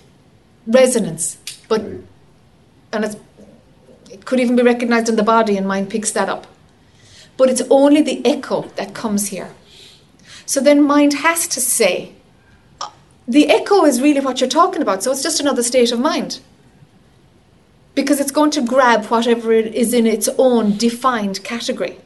resonance, but right. And it could even be recognized in the body, and mind picks that up. But it's only the echo that comes here. So then mind has to say, the echo is really what you're talking about, so it's just another state of mind. Because it's going to grab whatever it is in its own defined category.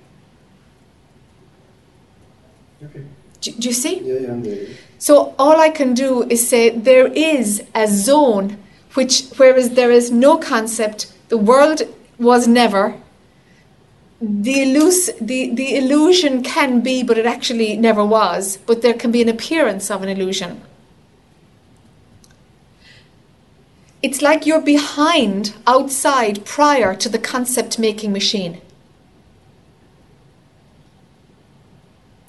Okay. Do you see? Yeah, I'm there. So all I can do is say there is a zone whereas there is no concept, the world was never, the illusion can be, but it actually never was, but there can be an appearance of an illusion. It's like you're behind, outside, prior to the concept-making machine.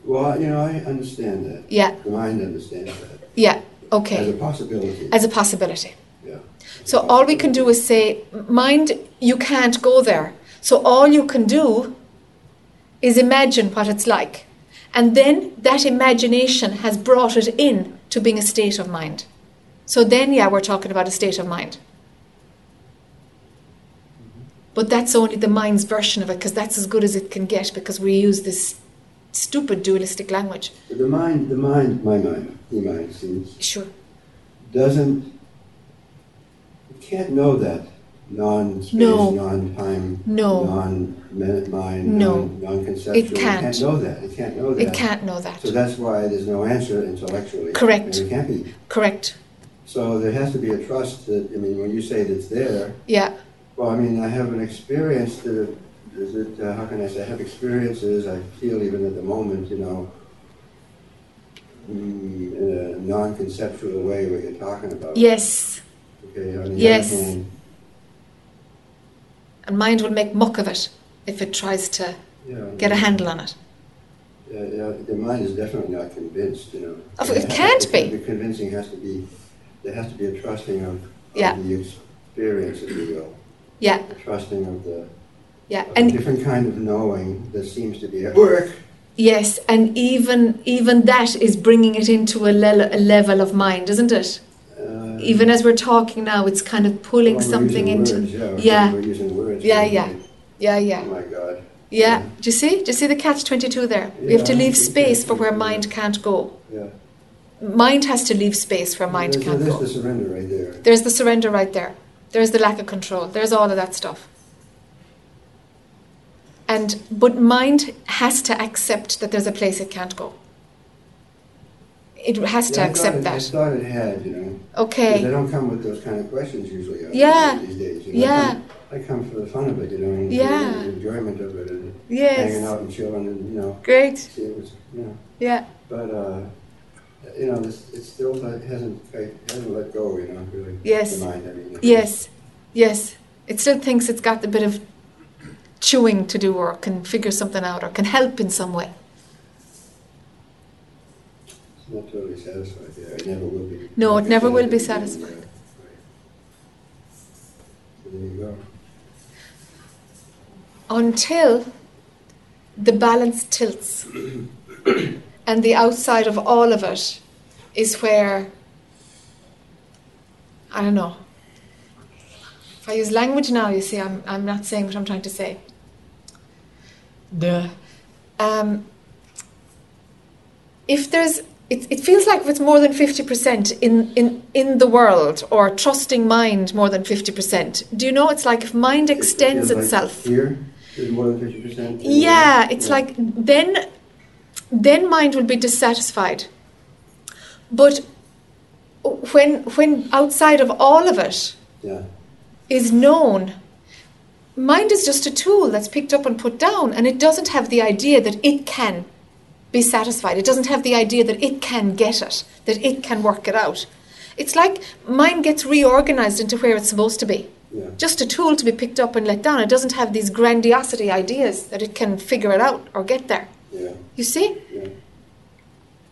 Well, I understand that. Yeah. The mind understands that. Yeah, okay. As a possibility. As a possibility. Yeah. So all we can do is say, mind, you can't go there. So all you can do is imagine what it's like. And then that imagination has brought it in to being a state of mind. So then, yeah, we're talking about a state of mind. But that's only the mind's version of it, because that's as good as it can get, because we use this stupid dualistic language. The mind seems... Sure. It can't know that non-space, non-time, non-minute mind, non-conceptual. It can't. It can't know that. So that's why there's no answer intellectually. Correct. And it can't be. Correct. So there has to be a trust that, when you say that it's there, yeah. Well, I have an experience that, how can I say, I have experiences, I feel even at the moment, in a non-conceptual way what you're talking about. Yes. Okay, yes. And mind will make muck of it if it tries to get a handle on it. Yeah, the mind is definitely not convinced, It can't be. The convincing has to be... There has to be a trusting of the experience, if you will. Yeah. A trusting of a different kind of knowing that seems to be at work. Yes, and even that is bringing it into a level of mind, isn't it? Even as we're talking now, it's kind of pulling something into... Words, yeah. We're using words. Yeah. Oh, my God. Yeah. Do you see the catch-22 there? Yeah, we have to leave space for where mind can't go. Yeah. Mind has to leave space for mind can't go. There's the surrender right there. There's the surrender right there. There's the lack of control. There's all of that stuff. But mind has to accept that there's a place it can't go. It has to accept that. I thought it had, Okay. Because I don't come with those kind of questions usually. These days, I come for the fun of it, you know, and yeah, the enjoyment of it, and yes, hanging out and chilling, and you know, great. See, it was, you know, yeah. But you know, it still hasn't let go, you know, really. Yes. The mind, I mean, yes, yes. It still thinks it's got a bit of chewing to do, or can figure something out, or can help in some way. It's not totally satisfied. Yeah, it never will be. No, it never will be satisfied. Right. So there you go. Until the balance tilts and the outside of all of it is where, I don't know, if I use language now, you see, I'm not saying what I'm trying to say. Duh. If there's, it feels like it's more than 50% in the world, or trusting mind more than 50%. Do you know, it's like if mind extends itself. Here? More than 50%? Yeah, it's like then mind will be dissatisfied. But when outside of all of it, yeah, is known, mind is just a tool that's picked up and put down, and it doesn't have the idea that it can be satisfied. It doesn't have the idea that it can get it, that it can work it out. It's like mind gets reorganized into where it's supposed to be. Yeah. Just a tool to be picked up and let down. It doesn't have these grandiosity ideas that it can figure it out or get there. Yeah. You see? Yeah.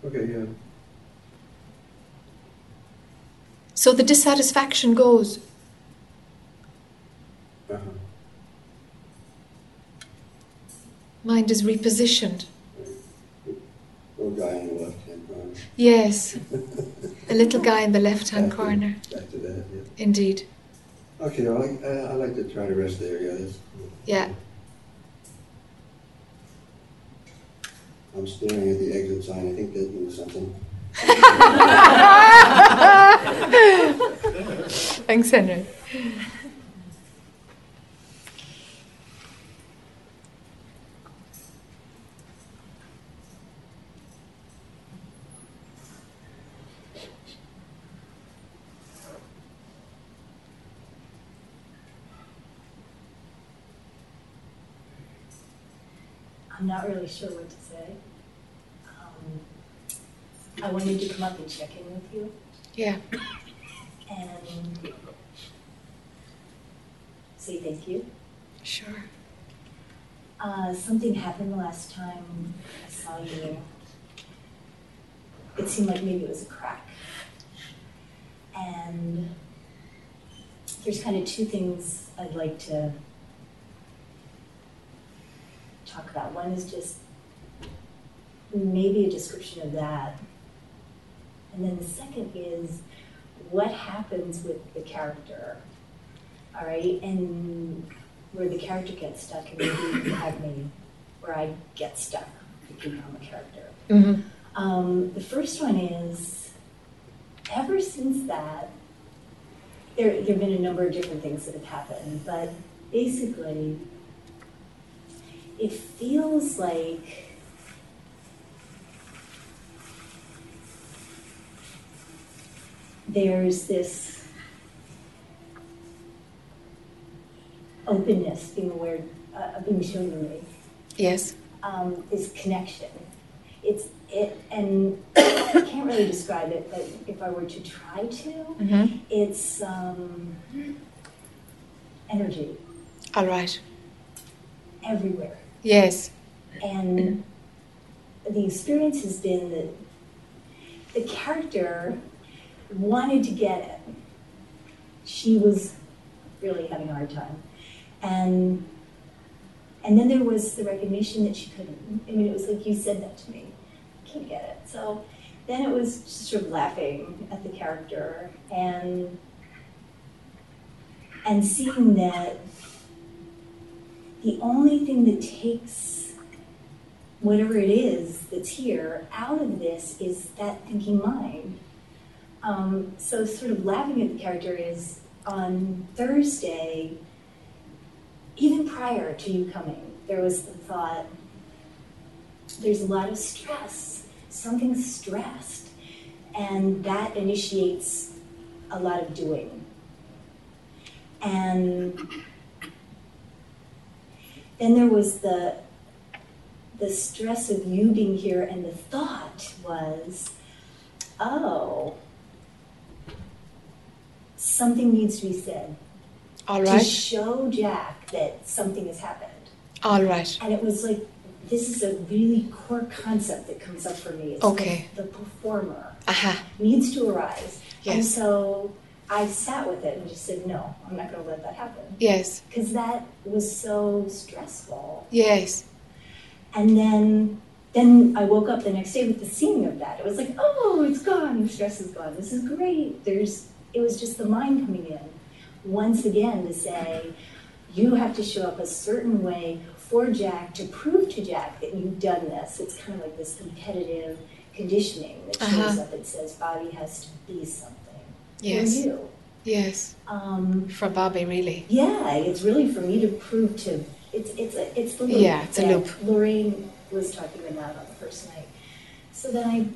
Okay, yeah. So the dissatisfaction goes. Uh-huh. Mind is repositioned. Little guy in the left-hand corner. Yes. A little guy in the left-hand corner. Back to that, yeah. Indeed. Okay, well, I like to try to rest there, yeah. Yeah. I'm staring at the exit sign. I think that means something. Thanks, Henry. I'm not really sure what to say. I wanted to come up and check in with you. Yeah. And say thank you. Sure. Something happened the last time I saw you there. It seemed like maybe it was a crack. And there's kind of two things I'd like to talk about. One is just maybe a description of that. And then the second is what happens with the character, all right? And where the character gets stuck, and maybe you have me, where I get stuck because I'm a character. Mm-hmm. The first one is, ever since that, there have been a number of different things that have happened, but basically, it feels like there's this openness, being aware, being shown to me. Yes. This connection. And I can't really describe it, but if I were to try to, mm-hmm, it's energy. All right. Everywhere. Yes. And the experience has been that the character wanted to get it. She was really having a hard time. And then there was the recognition that she couldn't. I mean, it was like, you said that to me. I can't get it. So then it was just sort of laughing at the character and seeing that the only thing that takes whatever it is that's here out of this is that thinking mind. So sort of laughing at the character is, on Thursday, even prior to you coming, there was the thought, there's a lot of stress, something's stressed, and that initiates a lot of doing. And Then there was the stress of you being here, and the thought was, oh, something needs to be said. All right. To show Jack that something has happened. All right. And it was like, this is a really core concept that comes up for me. It's okay. Like the performer needs to arise. Yes. And so I sat with it and just said, no, I'm not going to let that happen. Yes. Because that was so stressful. Yes. And then I woke up the next day with the seeing of that. It was like, oh, it's gone. The stress is gone. This is great. It was just the mind coming in once again to say, you have to show up a certain way for Jack, to prove to Jack that you've done this. It's kind of like this competitive conditioning that shows up and says, Bobby has to be something. Yes. For you. Yes. For Bobby, really. Yeah, it's really for me to prove to. It's the loop. Yeah, it's a loop. Lorraine was talking about on the first night. So then I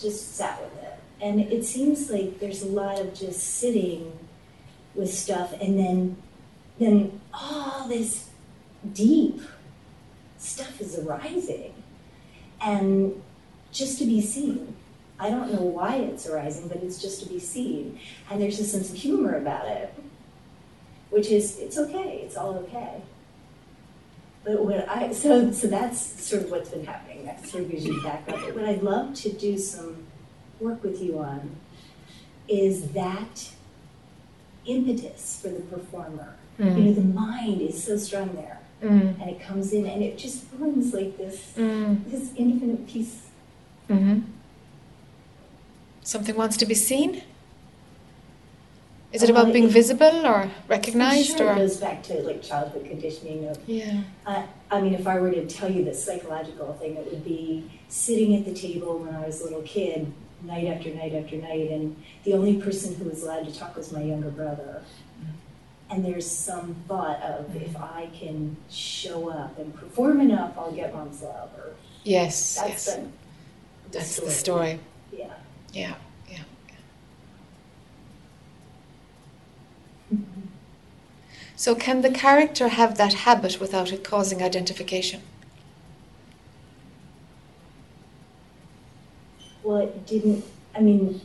just sat with it. And it seems like there's a lot of just sitting with stuff, and then all this deep stuff is arising, and just to be seen. I don't know why it's arising, but it's just to be seen. And there's a sense of humor about it, which is, it's okay, it's all okay. But what I, so that's sort of what's been happening. That's sort of usually the background. But what I'd love to do some work with you on is that impetus for the performer. Mm. You know, the mind is so strong there. Mm. And it comes in and it just runs like this, this infinite peace. Mm-hmm. Something wants to be seen? Is it about being visible or recognized? Sure, or? It goes back to like childhood conditioning. Of, I mean, if I were to tell you the psychological thing, it would be sitting at the table when I was a little kid, night after night after night, and the only person who was allowed to talk was my younger brother. And there's some thought of, if I can show up and perform enough, I'll get mom's love. Or, yes, that's yes. That's the story. Yeah. Yeah, yeah, yeah. Mm-hmm. So can the character have that habit without it causing identification? Well, it didn't, I mean,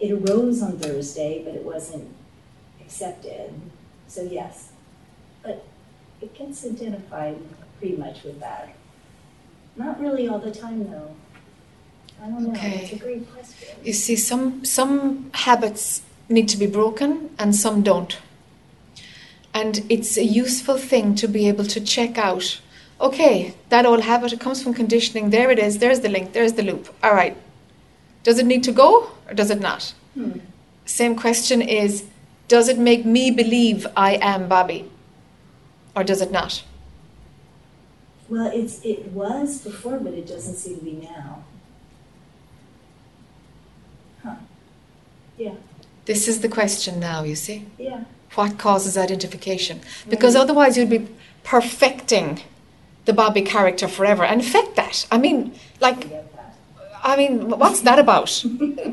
it arose on Thursday, but it wasn't accepted, so yes. But it gets identified pretty much with that. Not really all the time, though. I don't know. Okay. That's a great question. You see, some habits need to be broken and some don't. And it's a useful thing to be able to check out, okay, that old habit, it comes from conditioning, there it is, there's the link, there's the loop. All right. Does it need to go or does it not? Hmm. Same question is, does it make me believe I am Bobby or does it not? Well, it was before, but it doesn't seem to be now. Yeah. This is the question now, you see? Yeah. What causes identification? Because otherwise you'd be perfecting the Bobby character forever. And affect that. I mean, like, I mean, what's that about?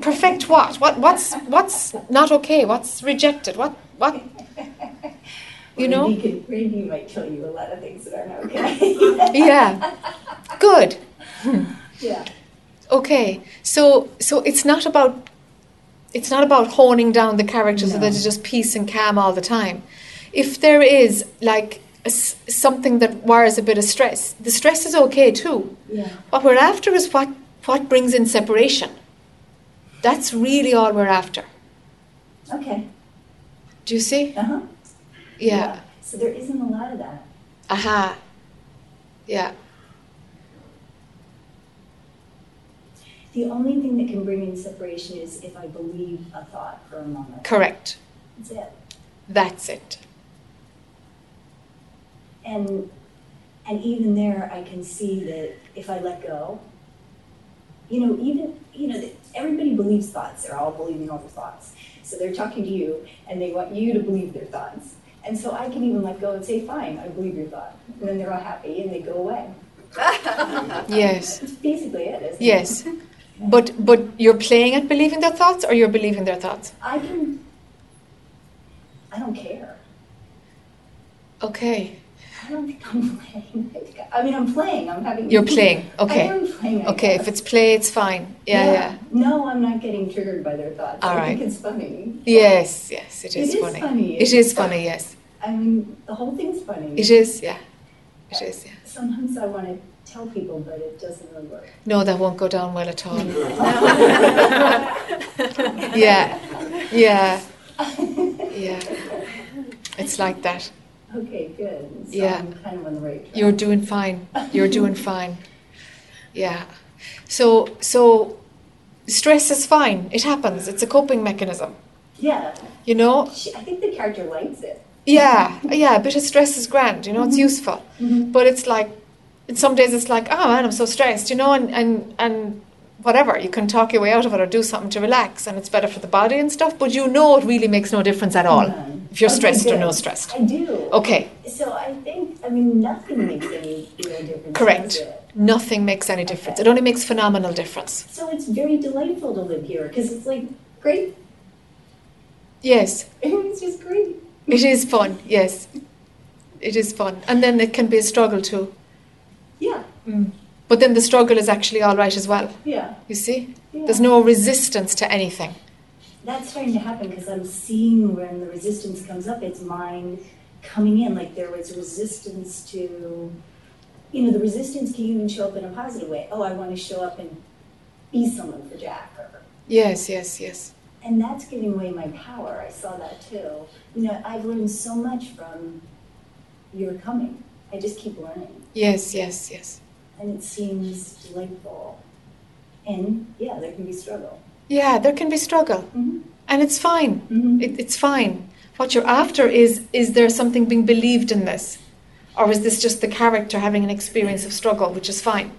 Perfect what? What's not okay? What's rejected? What? You know? Randy might tell you a lot of things that are not okay. Yeah. Good. Hmm. Yeah. Okay. So it's not about honing down the character so that it's just peace and calm all the time. If there is like something that wires a bit of stress, the stress is okay too. Yeah. What we're after is what brings in separation. That's really all we're after. Okay. Do you see? Uh-huh. Yeah. So there isn't a lot of that. Aha. Uh-huh. Yeah. The only thing that can bring in separation is if I believe a thought for a moment. Correct. That's it. That's it. And even there, I can see that if I let go, you know, even, you know, everybody believes thoughts. They're all believing all the thoughts. So they're talking to you, and they want you to believe their thoughts. And so I can even let go and say, fine, I believe your thought. And then they're all happy, and they go away. Yes. That's basically it, isn't it? Yes. But you're playing at believing their thoughts, or you're believing their thoughts? I don't care. Okay. I don't think I'm playing. I mean, I'm playing. I'm having. You're playing. Okay. I am playing. Okay. If it's play, it's fine. Yeah, yeah. No, I'm not getting triggered by their thoughts. All right. I think it's funny. Yes, yes, it is funny. Funny. It is funny. Yes. I mean, the whole thing's funny. It is. Yeah. It is. Yeah. Sometimes I want to tell people, but it doesn't really work. No, that won't go down well at all. Yeah. Yeah. Yeah. It's like that. Okay, good. So yeah. I'm kind of on the right track. You're doing fine. You're doing fine. Yeah. So stress is fine. It happens. It's a coping mechanism. Yeah. You know? I think the character likes it. Yeah. Yeah, a bit of stress is grand, you know, it's useful. Mm-hmm. But it's like, and some days it's like, oh man, I'm so stressed, you know, and whatever, you can talk your way out of it or do something to relax, and it's better for the body and stuff, but you know it really makes no difference at all. Mm-hmm. If you're stressed or no stressed. I do. Okay. So I think, I mean, nothing makes any difference. Correct. Nothing makes any difference. It only makes phenomenal difference. So it's very delightful to live here, because it's like, great. Yes. It's just great. It is fun, yes. It is fun. And then it can be a struggle too. Yeah. Mm. But then the struggle is actually all right as well. Yeah. You see? Yeah. There's no resistance to anything. That's starting to happen because I'm seeing when the resistance comes up, it's mine coming in. Like there was resistance to, you know, the resistance can even show up in a positive way. Oh, I want to show up and be someone for Jack. Or, yes, yes, yes. And that's giving away my power. I saw that too. You know, I've learned so much from your coming. I just keep learning. Yes, yes, yes. And it seems delightful. And yeah, there can be struggle. Yeah, there can be struggle, mm-hmm. and it's fine. Mm-hmm. It's fine. What you're after is there something being believed in this? Or is this just the character having an experience of struggle, which is fine?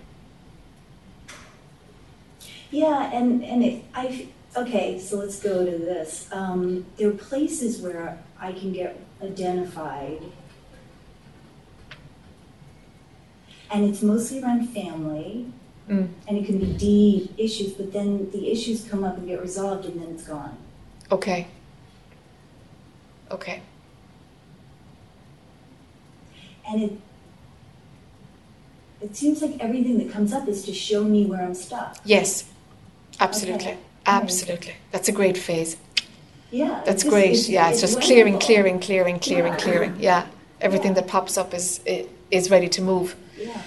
Yeah, okay, so let's go to this. There are places where I can get identified, and it's mostly around family. Mm. And it can be deep issues, but then the issues come up and get resolved, and then it's gone. Okay. Okay. And it seems like everything that comes up is to show me where I'm stuck. Yes, absolutely, okay. Absolutely. That's a great phase. Yeah. That's great. It's just clearing. Yeah. Everything that pops up is ready to move. Yeah.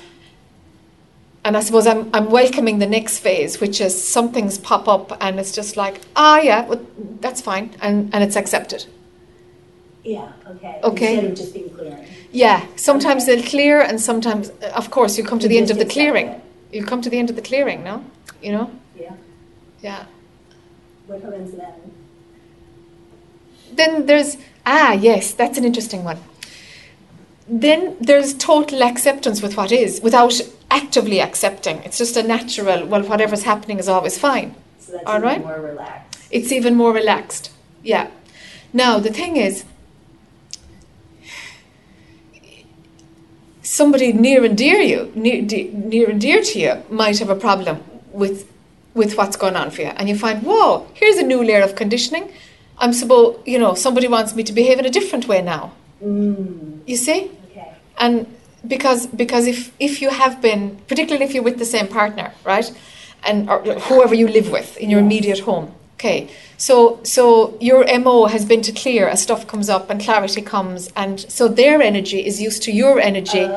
And I suppose I'm welcoming the next phase, which is some things pop up and it's just like, yeah, well, that's fine. And it's accepted. Yeah, okay. Instead of just being clearing. Yeah, sometimes they'll clear, and sometimes, of course, you come to the end of the clearing. You come to the end of the clearing, no? You know? Yeah. Yeah. What happens then? Then there's, yes, that's an interesting one. Then there's total acceptance with what is, without actively accepting. It's just a natural, well, whatever's happening is always fine. So that's even more relaxed. It's even more relaxed, yeah. Now, the thing is, somebody near and dear to you, might have a problem with what's going on for you. And you find, whoa, here's a new layer of conditioning. I'm supposed, you know, somebody wants me to behave in a different way now. Mm. You see? Okay. And because if you have been, particularly if you're with the same partner, right, and or whoever you live with in your immediate home, okay, so your MO has been to clear as stuff comes up and clarity comes, and so their energy is used to your energy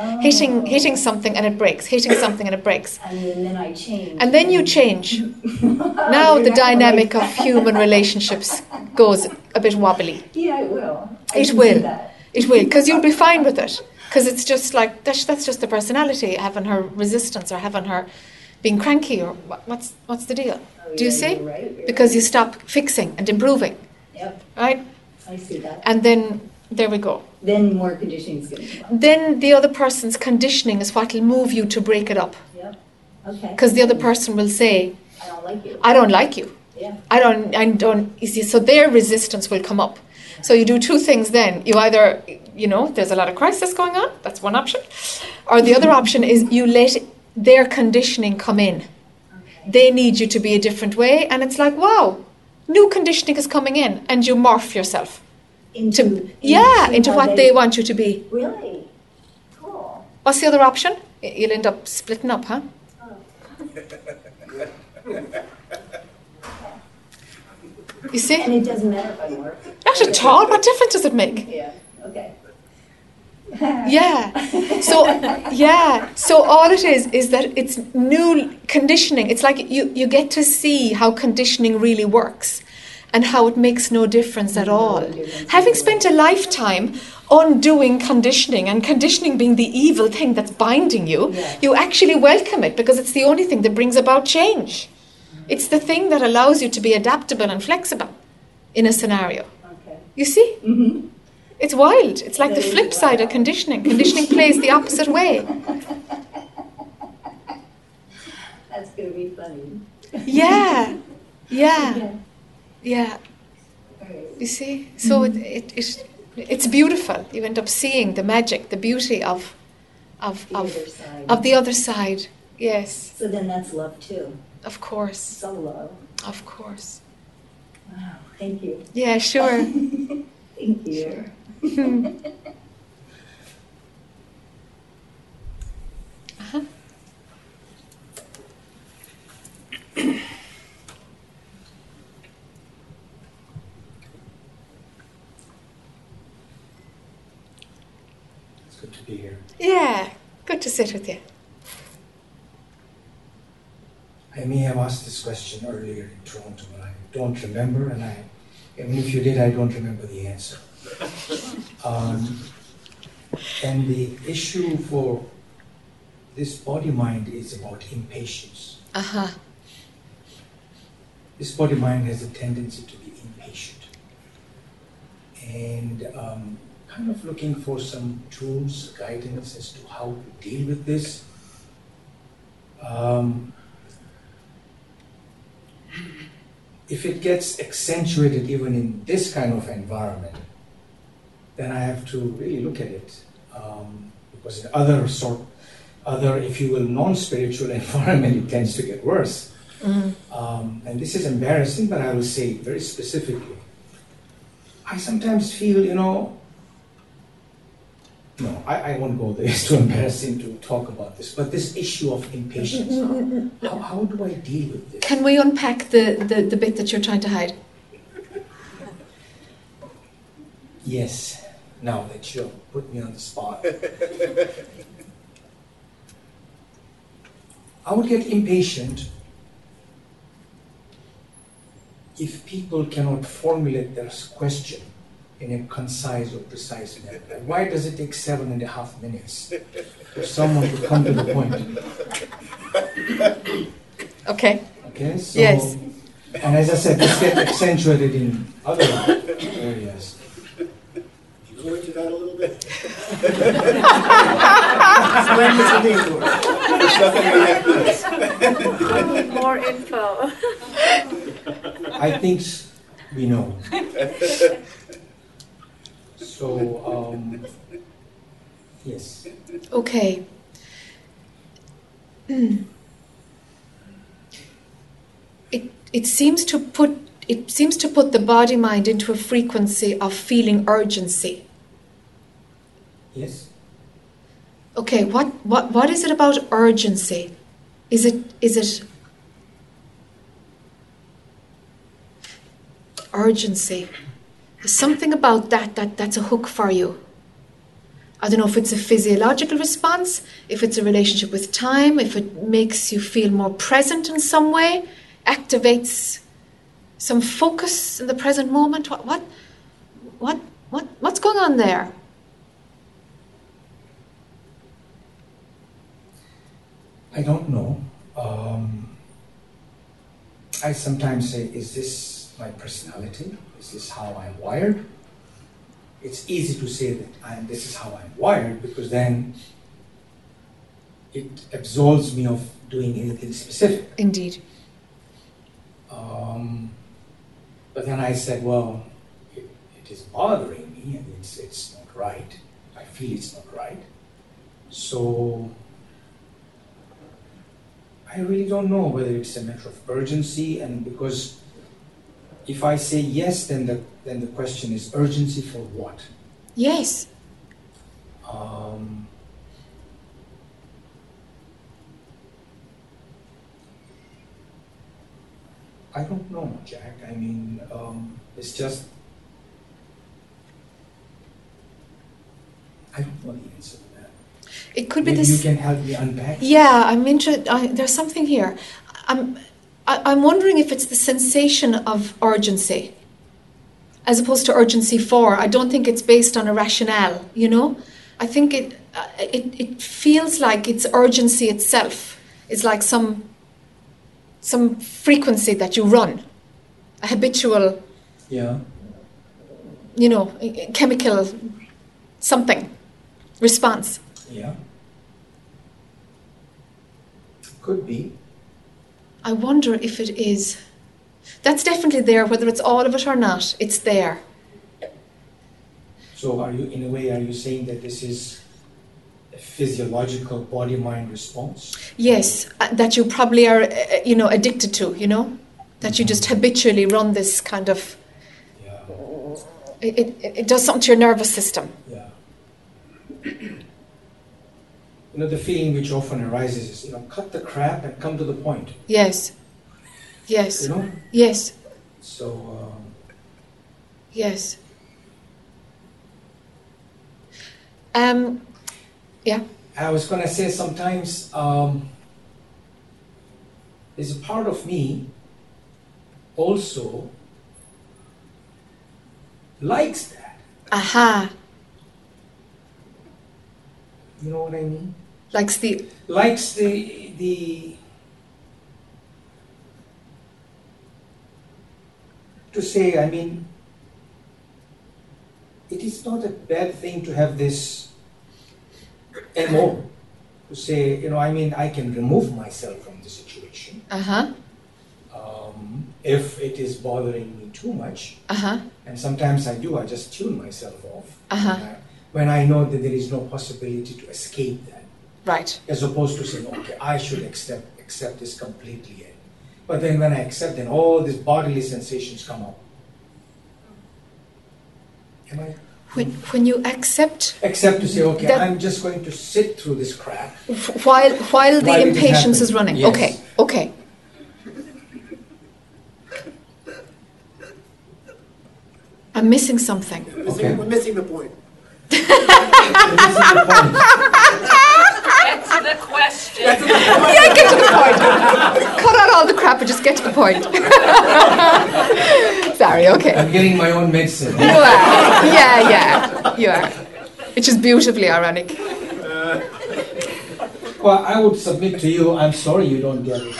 hitting something and it breaks, and then I change, and then you change. Now the dynamic of human relationships goes a bit wobbly. Yeah, it will because you'll be fine with it. Because it's just like, that's just the personality, having her resistance or having her being cranky, or what's the deal? Do you see? You're right, because you stop fixing and improving. Yep. Right? I see that. And then, there we go. Then more conditioning is going to come up. Then the other person's conditioning is what will move you to break it up. Yep. Okay. Because the other person will say, I don't like you. I don't like you. Yeah. I don't, you see, so their resistance will come up. So you do two things then. You either, you know, there's a lot of crisis going on. That's one option. Or the other option is you let their conditioning come in. Okay. They need you to be a different way. And it's like, wow, new conditioning is coming in. And you morph yourself into what they want you to be. Really? What's the other option? You'll end up splitting up, huh? You see? And it doesn't matter if I work. Not at all. What difference does it make? Yeah. Okay. Yeah. So all it is that it's new conditioning. It's like you get to see how conditioning really works and how it makes no difference at all. Having spent a lifetime undoing conditioning, and conditioning being the evil thing that's binding you, you actually welcome it because it's the only thing that brings about change. It's the thing that allows you to be adaptable and flexible in a scenario. Okay. You see? Mm-hmm. It's wild. It's like the flip side of conditioning. Conditioning plays the opposite way. That's going to be funny. Yeah. Yeah. Yeah. You see? So it's beautiful. You end up seeing the magic, the beauty of the other side. Yes. So then that's love too. Of course. So love. Of course. Wow. Thank you. Yeah, sure. Thank you. Sure. It's good to be here. Yeah, good to sit with you. I may have asked this question earlier in Toronto, but I don't remember, and even if you did, I don't remember the answer. And the issue for this body-mind is about impatience. Uh-huh. This body-mind has a tendency to be impatient. And kind of looking for some tools, guidance as to how to deal with this. If it gets accentuated even in this kind of environment, then I have to really look at it. Because in other, if you will, non-spiritual environment, it tends to get worse. Mm-hmm. And this is embarrassing, but I will say it very specifically. I sometimes feel, no, I won't go there. It's too embarrassing to talk about this. But this issue of impatience, how do I deal with this? Can we unpack the bit that you're trying to hide? Yes. Now that you put me on the spot. I would get impatient if people cannot formulate their question in a concise or precise manner. Why does it take 7.5 minutes for someone to come to the point? Okay. Okay, so, yes. And as I said, this gets accentuated in other areas. You go into that a little bit. Explain what you mean to us. There's nothing like this. I need more info. I think we know. So, yes. Okay. It seems to put the body mind into a frequency of feeling urgency. Yes. Okay, what is it about urgency? Is it urgency? There's something about that's a hook for you. I don't know if it's a physiological response, if it's a relationship with time, if it makes you feel more present in some way, activates some focus in the present moment. What's going on there? I don't know. I sometimes say, is this my personality? This is how I'm wired. It's easy to say that this is how I'm wired, because then it absolves me of doing anything specific. Indeed. But then I said, well, it is bothering me, and it's not right. I feel it's not right. So I really don't know whether it's a matter of urgency, and because if I say yes, then the question is urgency for what? Yes. I don't know, Jack. I mean, it's just, I don't know the answer to that. It could be this. You can help me unpack. Yeah, I'm interested. There's something here. I'm wondering if it's the sensation of urgency, as opposed to urgency for. I don't think it's based on a rationale. You know, I think it feels like it's urgency itself. It's like some frequency that you run, a habitual, yeah, you know, chemical something response. Yeah, could be. I wonder if it is. That's definitely there, whether it's all of it or not. It's there. So, are you saying that this is a physiological body-mind response? Yes, that you probably are, addicted to. You know, that you just habitually run this kind of. Yeah. It does something to your nervous system. Yeah. The feeling which often arises is, cut the crap and come to the point. Yes. Yes. Yes. So. Yes. Yeah. I was going to say sometimes there's a part of me also likes that. Aha. You know what I mean? Likes the to say, I mean, it is not a bad thing to have this MO, to say, I can remove myself from the situation. Uh-huh. If it is bothering me too much. Uh-huh. And sometimes I just tune myself off. Uh-huh. When I know that there is no possibility to escape that. Right. As opposed to saying, okay, I should accept this completely. But then when I accept, then all these bodily sensations come up. Am I? When you accept? Accept to say, okay, I'm just going to sit through this crap. While the impatience is running. Yes. Okay, okay. I'm missing something. Okay. We're missing the point. Get to the question. Yeah, get to the point. Cut out all the crap and just get to the point. Sorry, okay. I'm getting my own medicine. You are. Yeah, yeah. You are. Which is beautifully ironic. Well, I would submit to you, I'm sorry you don't get it.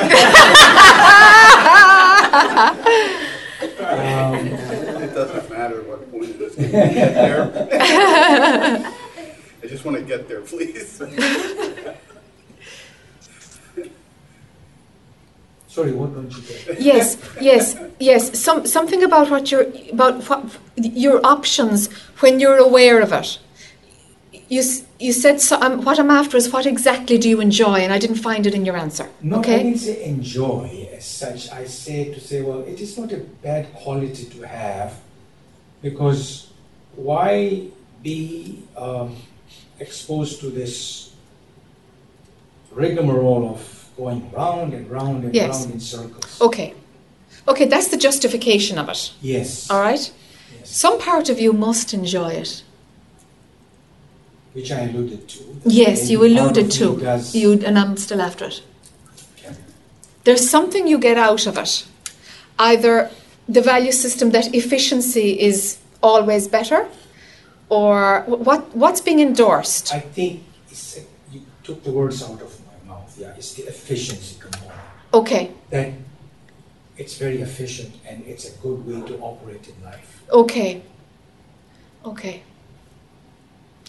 It doesn't matter what point it is. I just want to get there, please. Sorry, what don't you get? Yes, yes, yes. Something about your options when you're aware of it. You said so, what I'm after is what exactly do you enjoy, and I didn't find it in your answer. No, okay? I didn't say enjoy as such. I said to say, well, it is not a bad quality to have, because why be exposed to this rigmarole of going round and round and round in circles? Okay, okay, that's the justification of it. Yes. All right. Yes. Some part of you must enjoy it. Which I alluded to. Yes, you alluded to. And I'm still after it. Okay. There's something you get out of it. Either the value system that efficiency is always better, or what's being endorsed? I think you took the words out of my mouth. Yeah, it's the efficiency component. Okay. Then it's very efficient and it's a good way to operate in life. Okay. Okay.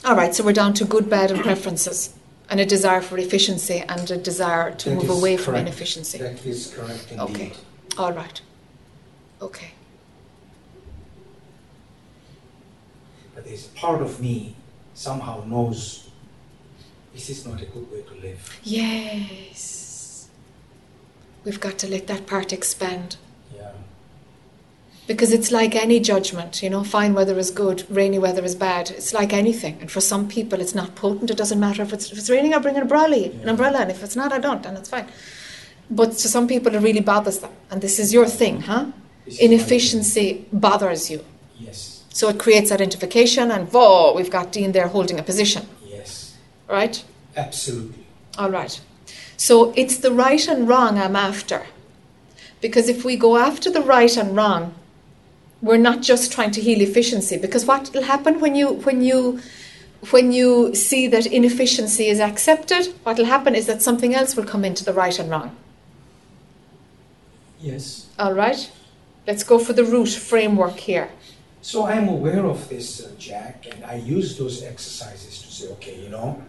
All right, so we're down to good, bad, and preferences, and a desire for efficiency and a desire to move away from inefficiency. That is correct indeed. Okay, all right. Okay. But there's a part of me somehow knows this is not a good way to live. Yes. We've got to let that part expand. Yeah. Because it's like any judgment, fine weather is good, rainy weather is bad. It's like anything. And for some people, it's not potent. It doesn't matter if it's raining, I bring an umbrella. Yeah. An umbrella, and if it's not, I don't, and it's fine. But to some people it really bothers them. And this is your thing, huh? Inefficiency bothers you. Yes. So it creates identification and, whoa, we've got Dean there holding a position. Yes. Right? Absolutely. All right. So it's the right and wrong I'm after. Because if we go after the right and wrong, we're not just trying to heal efficiency. Because what will happen when you see that inefficiency is accepted, what will happen is that something else will come into the right and wrong. Yes. All right. Let's go for the root framework here. So I'm aware of this, Jack, and I use those exercises to say, okay, you know,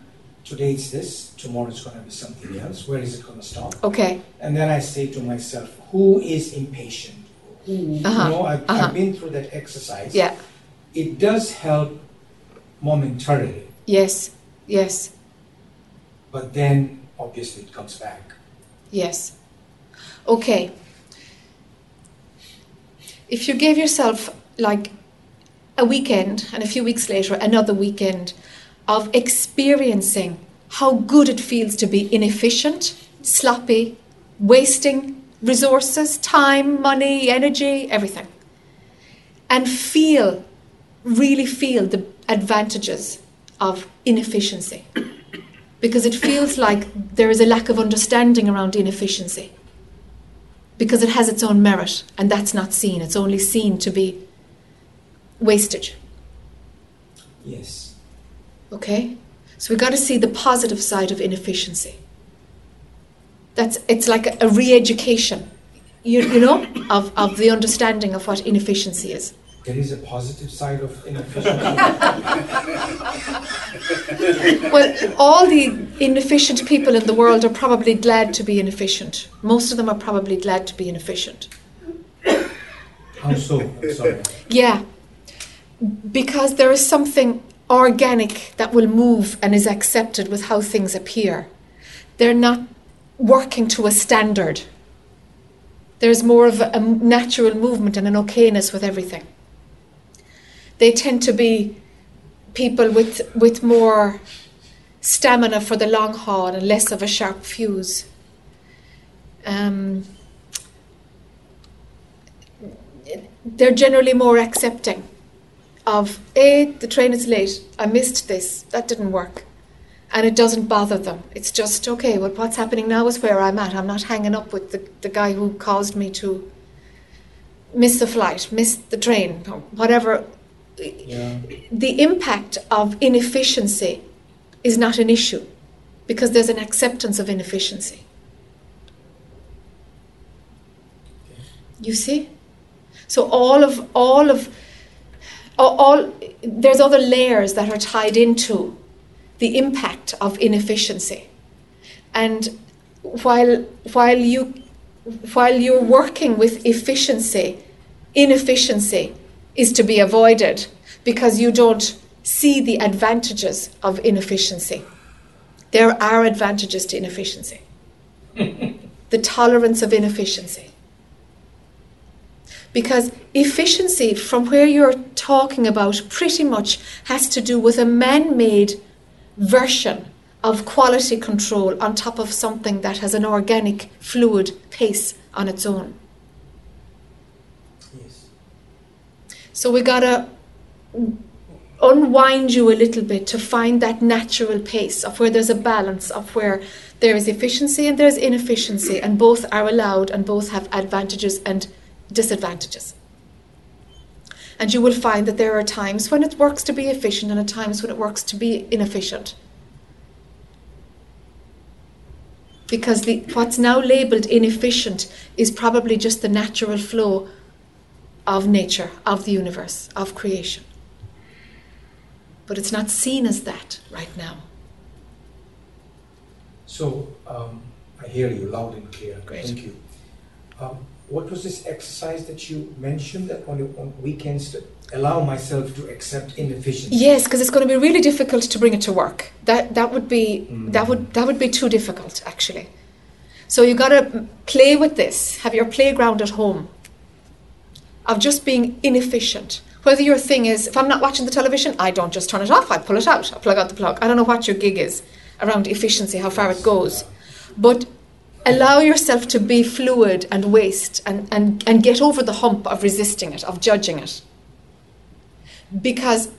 today it's this, tomorrow it's going to be something else. Where is it going to stop? Okay. And then I say to myself, who is impatient? Who, you know, I've been through that exercise. Yeah. It does help momentarily. Yes, yes. But then, obviously, it comes back. Yes. Okay. If you gave yourself, like, a weekend, and a few weeks later, another weekend, of experiencing how good it feels to be inefficient, sloppy, wasting resources, time, money, energy, everything. And feel, really feel the advantages of inefficiency. Because it feels like there is a lack of understanding around inefficiency. Because it has its own merit, and that's not seen. It's only seen to be wastage. Yes. Okay? So we've got to see the positive side of inefficiency. It's like a re-education, you know, of the understanding of what inefficiency is. There is a positive side of inefficiency. Well, all the inefficient people in the world are probably glad to be inefficient. Most of them are probably glad to be inefficient. How so? I'm sorry. Yeah. Because there is something organic that will move and is accepted with how things appear. They're not working to a standard. There's more of a natural movement and an okayness with everything. They tend to be people with more stamina for the long haul and less of a sharp fuse. They're generally more accepting of, the train is late, I missed this, that didn't work. And it doesn't bother them. It's just, okay, well, what's happening now is where I'm at. I'm not hanging up with the guy who caused me to miss the flight, miss the train, whatever. Yeah. The impact of inefficiency is not an issue because there's an acceptance of inefficiency. Okay. You see? So there's other layers that are tied into the impact of inefficiency. And while you're working with efficiency, inefficiency is to be avoided because you don't see the advantages of inefficiency. There are advantages to inefficiency. The tolerance of inefficiency. Because efficiency, from where you're talking about, pretty much has to do with a man-made version of quality control on top of something that has an organic, fluid pace on its own. Yes. So we gotta unwind you a little bit to find that natural pace of where there's a balance, of where there is efficiency and there's inefficiency, and both are allowed and both have advantages and disadvantages. And you will find that there are times when it works to be efficient and at times when it works to be inefficient. Because what's now labelled inefficient is probably just the natural flow of nature, of the universe, of creation. But it's not seen as that right now. So, I hear you loud and clear. Great. Thank you. What was this exercise that you mentioned that on weekends to allow myself to accept inefficiency? Yes, because it's going to be really difficult to bring it to work. That would be too difficult, actually. So you got to play with this. Have your playground at home of just being inefficient. Whether your thing is, if I'm not watching the television, I don't just turn it off. I pull it out. I plug out the plug. I don't know what your gig is around efficiency, how far it goes, but allow yourself to be fluid and waste and get over the hump of resisting it, of judging it. Because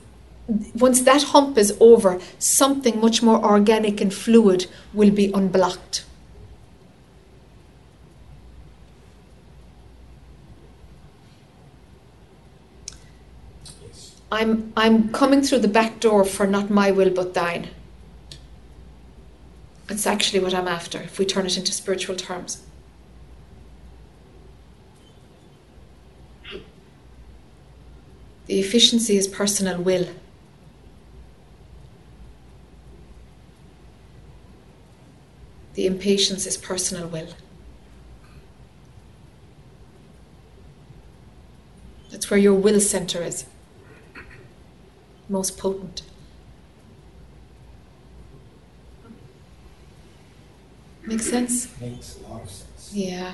once that hump is over, something much more organic and fluid will be unblocked. I'm coming through the back door for not my will but thine. It's actually what I'm after, if we turn it into spiritual terms. The efficiency is personal will. The impatience is personal will. That's where your will center is. Most potent. Make sense? Makes a lot of sense. Yeah.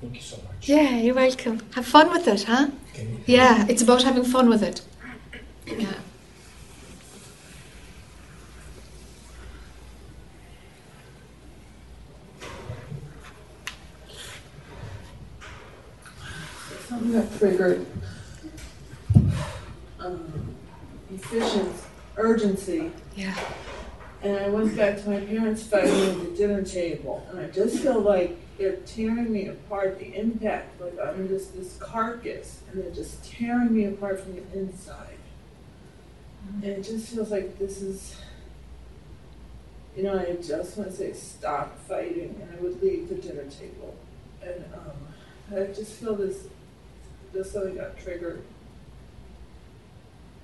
Thank you so much. Yeah, you're welcome. Have fun with it, huh? Yeah, it's about having fun with it. Yeah. Something that triggered efficiency, urgency. Yeah. And I went back to my parents fighting at the dinner table, and I just feel like they're tearing me apart, the impact, like I'm just this carcass, and they're just tearing me apart from the inside. And it just feels like this is, you know, I just want to say stop fighting, and I would leave the dinner table. And I just feel this, just something got triggered.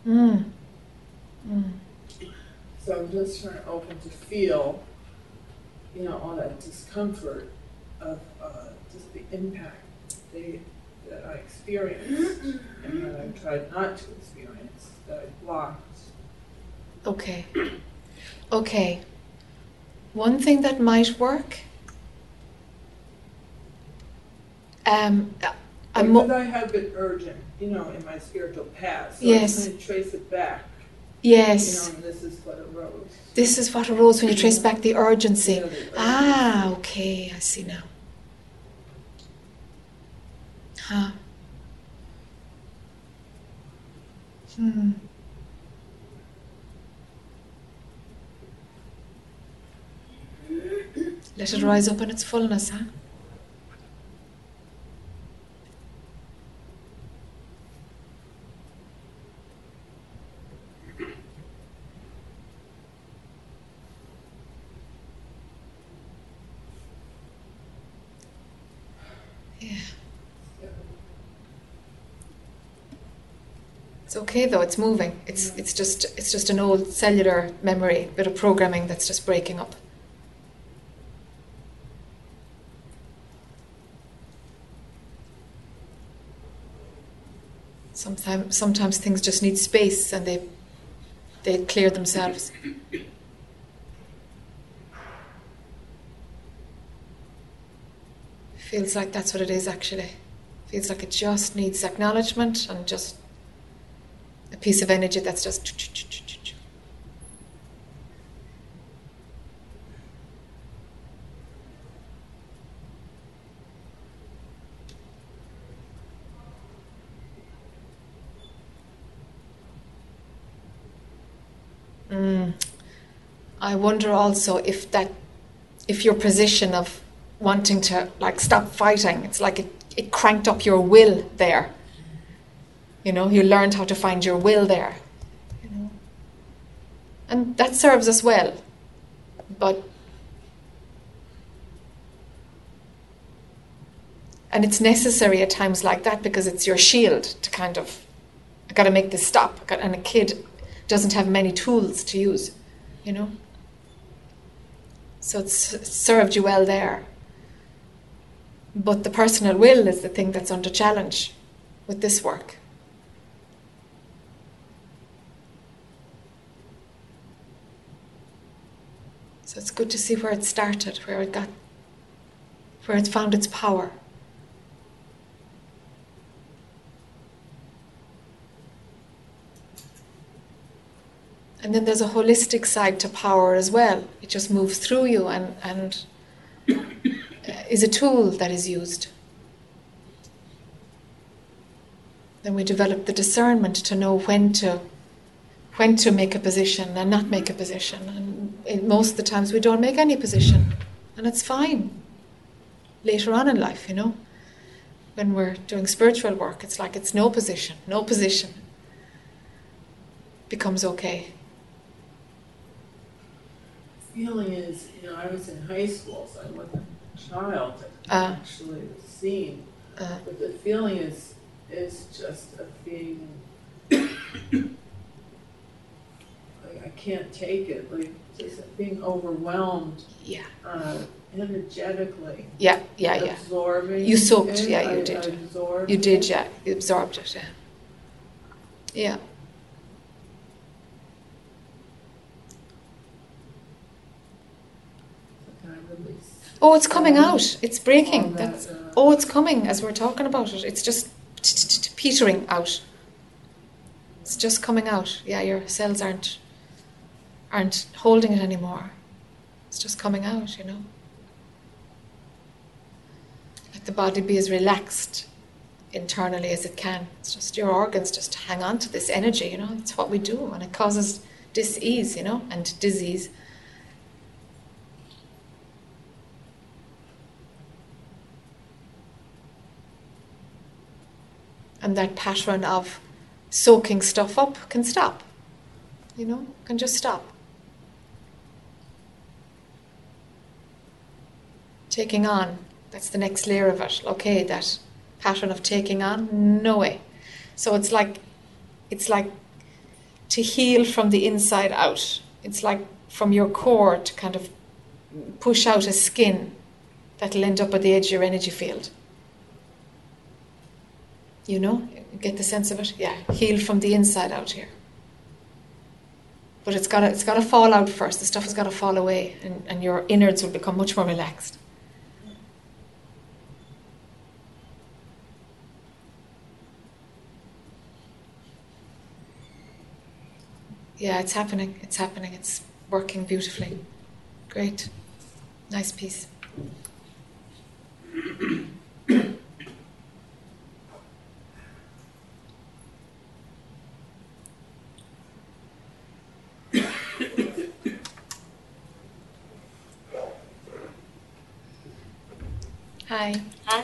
Mm. Mm. So I'm just trying to open to feel, you know, all that discomfort of just the impact that I experienced and that I tried not to experience, that I blocked. Okay. Okay. One thing that might work. Because I have been urgent, you know, in my spiritual past. So yes. I kind of trace it back. Yes. You know, and this is what arose. This is what arose when you trace back the urgency. Yeah, the urgency. Ah, okay, I see now. Huh. Hmm. Let it rise up in its fullness, huh? It's okay though, it's moving. It's just an old cellular memory, bit of programming that's just breaking up. Sometimes things just need space and they clear themselves. Feels like that's what it is actually. Feels like it just needs acknowledgement and just a piece of energy that's just I wonder also if your position of wanting to like stop fighting, it's like it cranked up your will there. You know, you learned how to find your will there. You know? And that serves us well. But and it's necessary at times like that because it's your shield to kind of, I've got to make this stop. And a kid doesn't have many tools to use, you know. So it's served you well there. But the personal will is the thing that's under challenge with this work. So it's good to see where it started, where it found its power. And then there's a holistic side to power as well. It just moves through you and is a tool that is used. Then we develop the discernment to know when to make a position and not make a position. And most of the times we don't make any position, and it's fine. Later on in life, you know, when we're doing spiritual work, it's like it's no position, no position. It becomes okay. The feeling is, you know, I was in high school, so I wasn't a child that actually was seen. But the feeling is, it's just a feeling. Like I can't take it. Like just being overwhelmed. Yeah. Energetically. Yeah, yeah, yeah. Absorbing. You soaked. It. Yeah, you did. You did. Yeah, you absorbed it. Yeah. Yeah. Oh, it's coming out. It's breaking. That's. Oh, it's coming as we're talking about it. It's just petering out. It's just coming out. Yeah, your cells aren't holding it anymore. It's just coming out, you know. Let the body be as relaxed internally as it can. It's just your organs just hang on to this energy, you know. It's what we do, and it causes dis-ease, you know, and disease. And that pattern of soaking stuff up can stop, you know, can just stop. Taking on, that's the next layer of it. Okay, that pattern of taking on, no way. So it's like to heal from the inside out. It's like from your core to kind of push out a skin that'll end up at the edge of your energy field. You know, get the sense of it? Yeah, heal from the inside out here. But it's got to fall out first. The stuff has got to fall away, and your innards will become much more relaxed. Yeah, it's happening. It's happening. It's working beautifully. Great. Nice piece. Hi. Hi.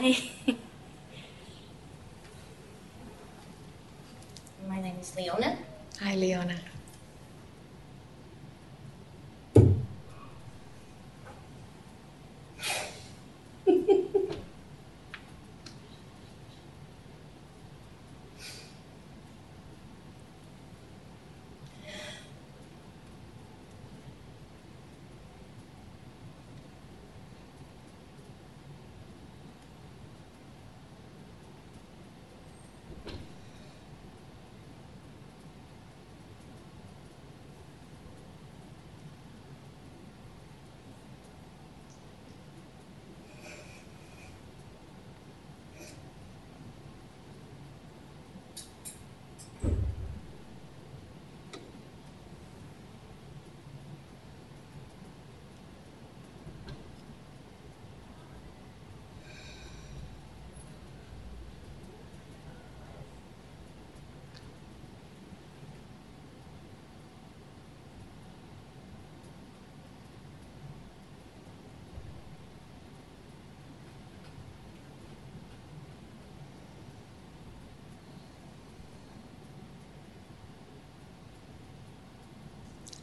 My name is Leona. Hi, Leona.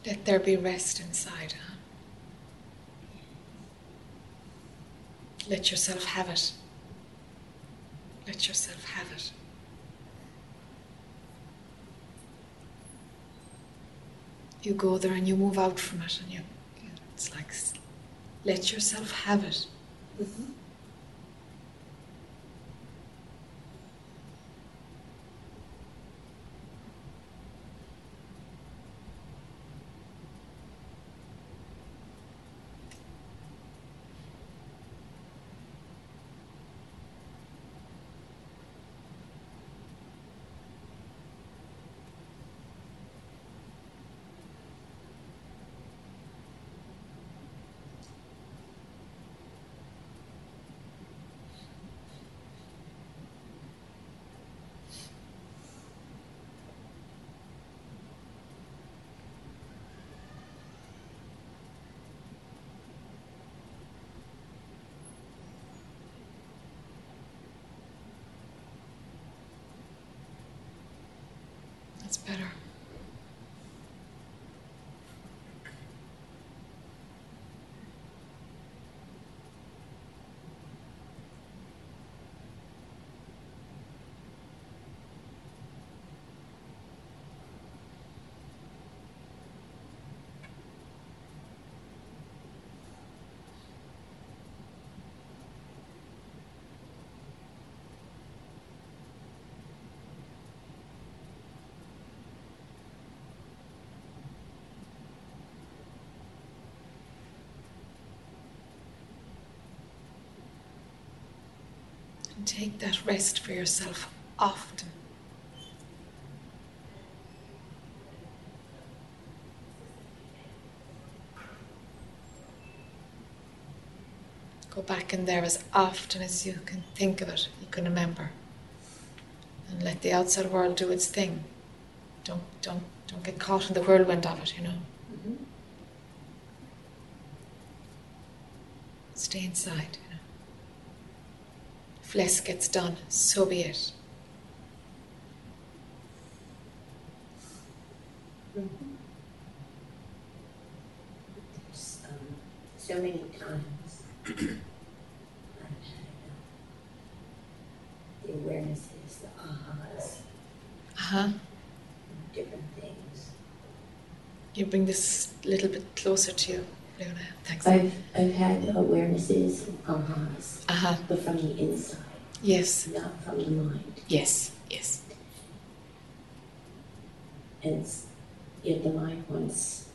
Let there be rest inside, huh? Let yourself have it. Let yourself have it. You go there and you move out from it, and it's like, let yourself have it. Mm-hmm. better. Take that rest for yourself often. Go back in there as often as you can think of it, you can remember. And let the outside world do its thing. Don't get caught in the whirlwind of it, you know. Mm-hmm. Stay inside. If less gets done, so be it. Mm-hmm. So many times I've had the awarenesses, the ahas, different things. You bring this a little bit closer to you. Thanks. I've had awarenesses, ahas, but from the inside. Yes. Not from the mind. Yes, yes. And yet the mind wants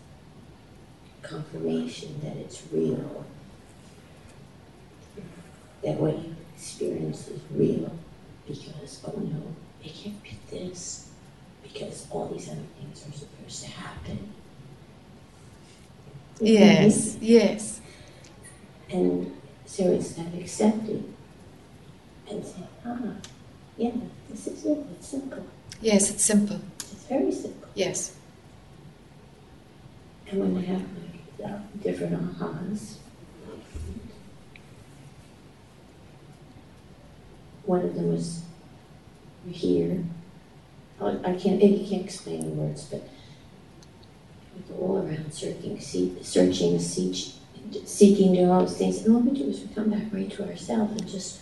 confirmation that it's real, that what you experience is real, because, oh no, it can't be this, because all these other things are supposed to happen. Yes, yes. And so it's not accepted. And say, ah, yeah, this is it, it's simple. Yes, it's simple. It's very simple. Yes. And when I have my different ahas, one of them was here. I can't explain the words, but all around seeking, do all those things, and all we do is we come back right to ourselves, and just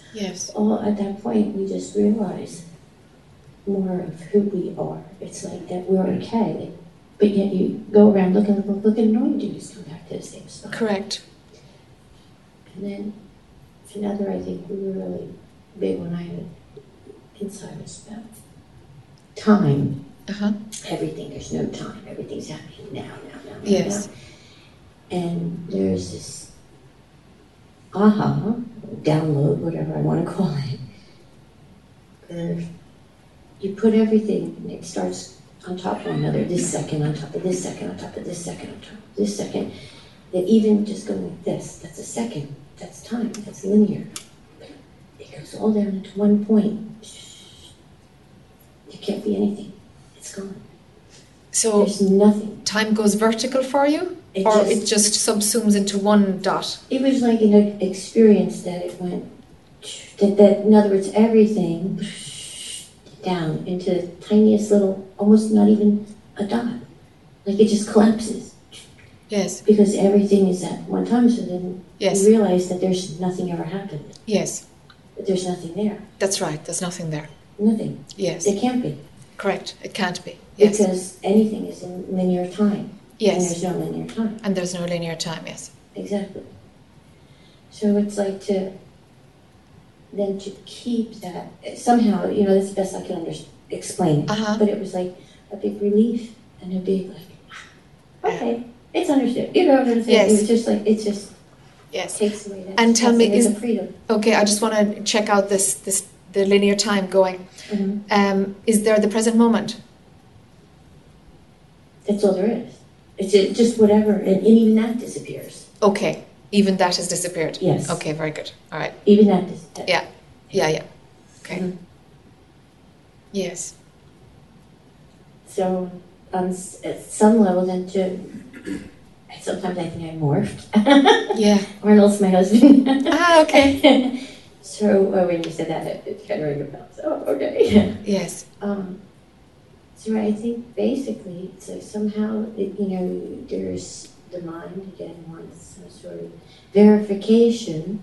all at that point we just realize more of who we are. It's like that we're okay, but yet you go around looking, and all you do is come back to the same stuff. Correct. And then it's another, I think, really big one I had inside was about time. Everything, there's no time. Everything's happening now. Yes. Now. And there's this aha, download, whatever I want to call it, where you put everything, and it starts on top of one another, this second, on top of this second, on top of this second, on top of this second, that even just going like this, that's a second, that's time, that's linear. It goes all down to one point. There can't be anything. It's gone. So there's nothing. Time goes vertical for you, or it just subsumes into one dot. It was like an experience that it went. That in other words, everything down into the tiniest little, almost not even a dot. Like it just collapses. Yes. Because everything is at one time. So then you realize that there's nothing ever happened. Yes. But there's nothing there. That's right. There's nothing there. Nothing. Yes. It can't be. Correct. It can't be. Yes. Because anything is in linear time. Yes. And there's no linear time. And there's no linear time, yes. Exactly. So it's like to keep that, somehow, you know, that's the best I can explain it. But it was like a big relief and a big, like, okay, it's understood. You know what I'm saying? Yes. It was just like, it just takes away that. And tell me, is freedom. Okay, I just want to check out the linear time going. Is there the present moment? That's all there is. It's just whatever, and even that disappears. Okay, even that has disappeared. Yes. Okay, very good. All right. Even that disappears. Yeah, yeah, yeah. Okay. Yes. So, at some level, then sometimes I think I morphed. Or else my husband. Okay. So when you said that, it kind of rang a bell. Oh, okay. Yes. So I think basically, so somehow, there's the mind again wants some sort of verification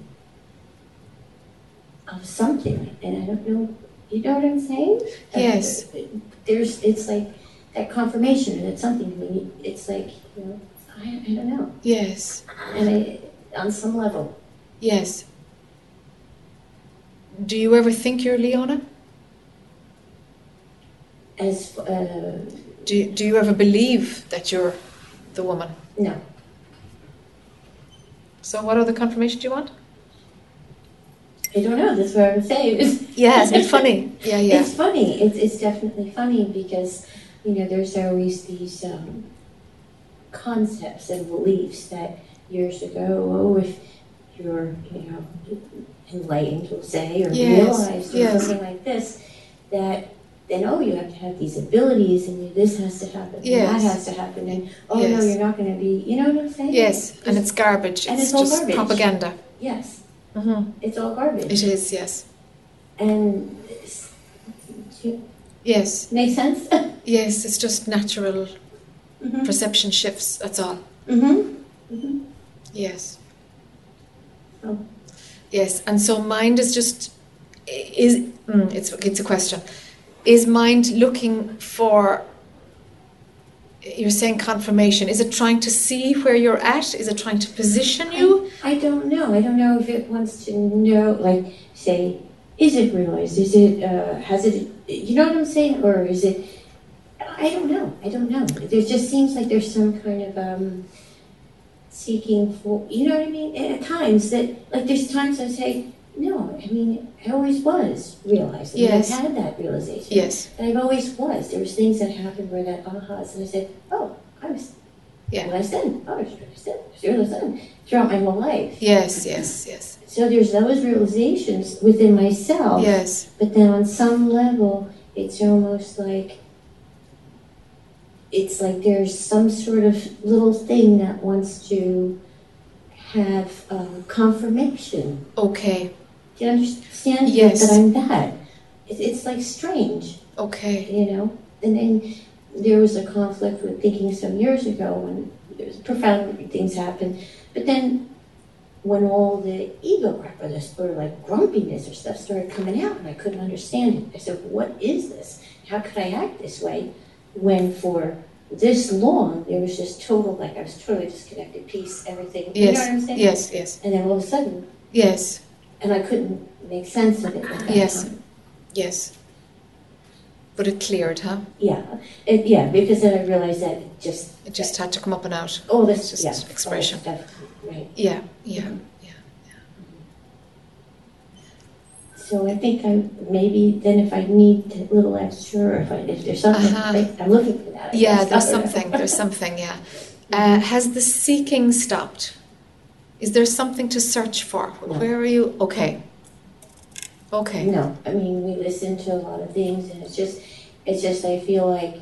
of something, and I don't know, you know what I'm saying? Yes. There's, it's like that confirmation, and it's something to me, it's like, I don't know. Yes. And on some level. Yes. Do you ever think you're Leona? Do you ever believe that you're the woman? No. So what other confirmation do you want? I don't know, that's what I'm saying. Yes, it's funny. Yeah, yeah. It's funny, it's definitely funny because, there's always these concepts and beliefs that years ago, if you're, enlightened, we'll say, or realized or something like this, that then, you have to have these abilities, and this has to happen, and that has to happen, and no, you're not going to be, you know what I'm saying? Yes, it's just, and it's garbage, and it's all just garbage. Propaganda. Yes, it's all garbage. It is, yes. And, yes. Makes sense? Yes, it's just natural perception shifts, that's all. Yes. Oh. Yes, and so mind is just, it's a question. Is mind looking for, you're saying confirmation, is it trying to see where you're at? Is it trying to position you? I don't know. I don't know if it wants to know, like, say, is it realized? Is it, has it, you know what I'm saying? Or is it, I don't know. I don't know. There just seems like there's some kind of seeking for, you know what I mean? At times that, like, there's times I say, no, I mean, I always was realizing. Yes. I've had that realization. Yes. And I've always was. There was things that happened where that ahas, and I said, oh, I was realized then. Oh, I was realized then. Throughout my whole life. Yes, yes, yes. So there's those realizations within myself. Yes. But then on some level, it's almost like, there's some sort of little thing that wants to have confirmation. Okay. Do you understand? Yes. That I'm that. It's like strange. Okay. And then there was a conflict with thinking some years ago when there's profound things happened. But then when all the ego crap or like grumpiness or stuff started coming out and I couldn't understand it. I said, what is this? How could I act this way when for this long there was just total, like I was totally disconnected, peace, everything. Yes. You know what I'm saying? Yes, yes. And then all of a sudden. Yes. And I couldn't make sense of it at that time. Yes. But it cleared, huh? Yeah. Yeah, because then I realized that it just... It just had to come up and out. Oh, that's just expression. Oh, right. Yeah, yeah, So I think maybe then if I need a little extra, or if there's something, I'm looking for that. Yeah, there's something, yeah. Has the seeking stopped? Is there something to search for? No. Where are you? Okay. Okay. No, I mean, we listen to a lot of things, and it's just I feel like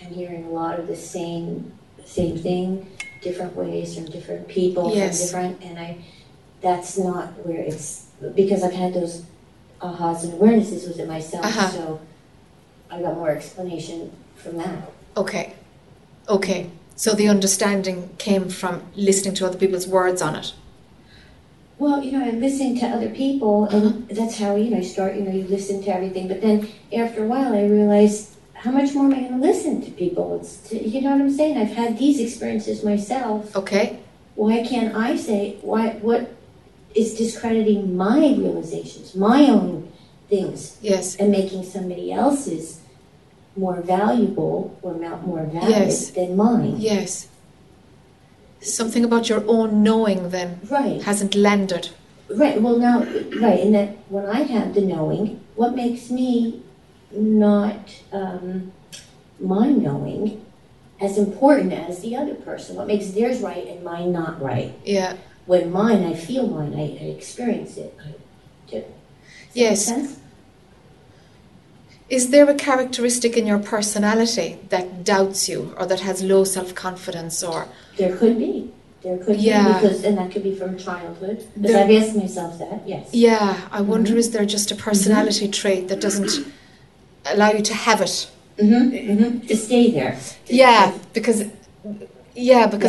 I'm hearing a lot of the same thing, different ways from different people, from different, and that's not where it's, because I've had those ahas and awarenesses within myself, so I got more explanation from that. Okay. Okay. So the understanding came from listening to other people's words on it. Well, I'm listening to other people, and that's how, you start, you listen to everything. But then after a while, I realized, how much more am I going to listen to people? You know what I'm saying? I've had these experiences myself. Okay. Why can't I say, what is discrediting my realizations, my own things? Yes. And making somebody else's more valuable or more valid than mine. Yes. Something about your own knowing then hasn't landed. Right. Well, now, and that when I have the knowing, what makes me not my knowing as important as the other person? What makes theirs right and mine not right? Yeah. When mine, I feel mine, I experience it. I do. Does that make sense? Is there a characteristic in your personality that doubts you, or that has low self-confidence, or...? There could be. There could be, because, and that could be from childhood. Because I've asked myself that, yes. Yeah, I wonder, is there just a personality trait that doesn't allow you to have it? To stay there. Because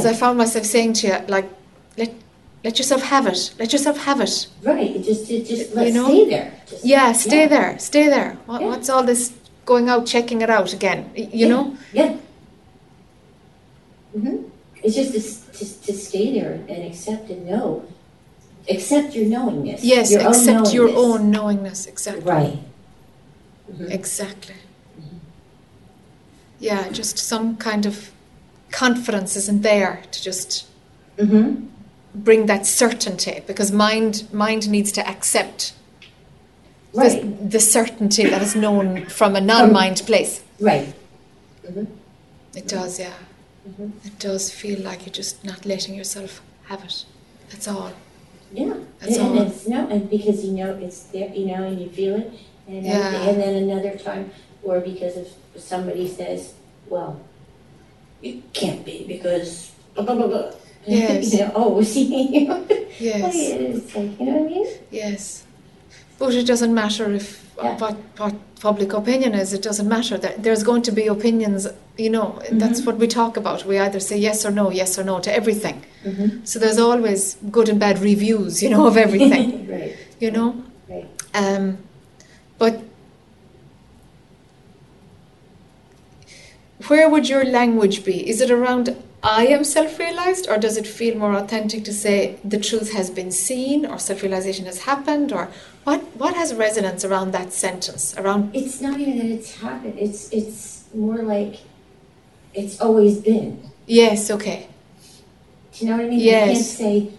I found myself saying to you, like, let yourself have it. Let yourself have it. Right. It just let stay there. Stay there. What's all this going out, checking it out again? You know. Yeah. Mm-hmm. It's just to stay there and accept and know. Accept your knowingness. Yes. Accept your own knowingness. Exactly. Right. Mm-hmm. Exactly. Mm-hmm. Yeah. Just some kind of confidence isn't there to just. Mm-hmm. Bring that certainty, because mind needs to accept the certainty that is known from a non-mind place. Right. Mm-hmm. It does, yeah. Mm-hmm. It does feel like you're just not letting yourself have it. That's all. Yeah. That's all. It's no, and because it's there, and you feel it, and and then another time, or because if somebody says, "Well, it can't be because blah blah blah blah." Yes. Yes. It's like, you know what I mean? Yes. But it doesn't matter if what public opinion is. It doesn't matter. There's going to be opinions, that's what we talk about. We either say yes or no to everything. Mm-hmm. So there's always good and bad reviews, of everything. Right. Right. But where would your language be? Is it around... I am self-realized, or does it feel more authentic to say the truth has been seen, or self-realization has happened, or what has resonance around that sentence? It's not even that it's happened. It's more like it's always been. Yes. Okay. Do you know what I mean? Yes. You can't say,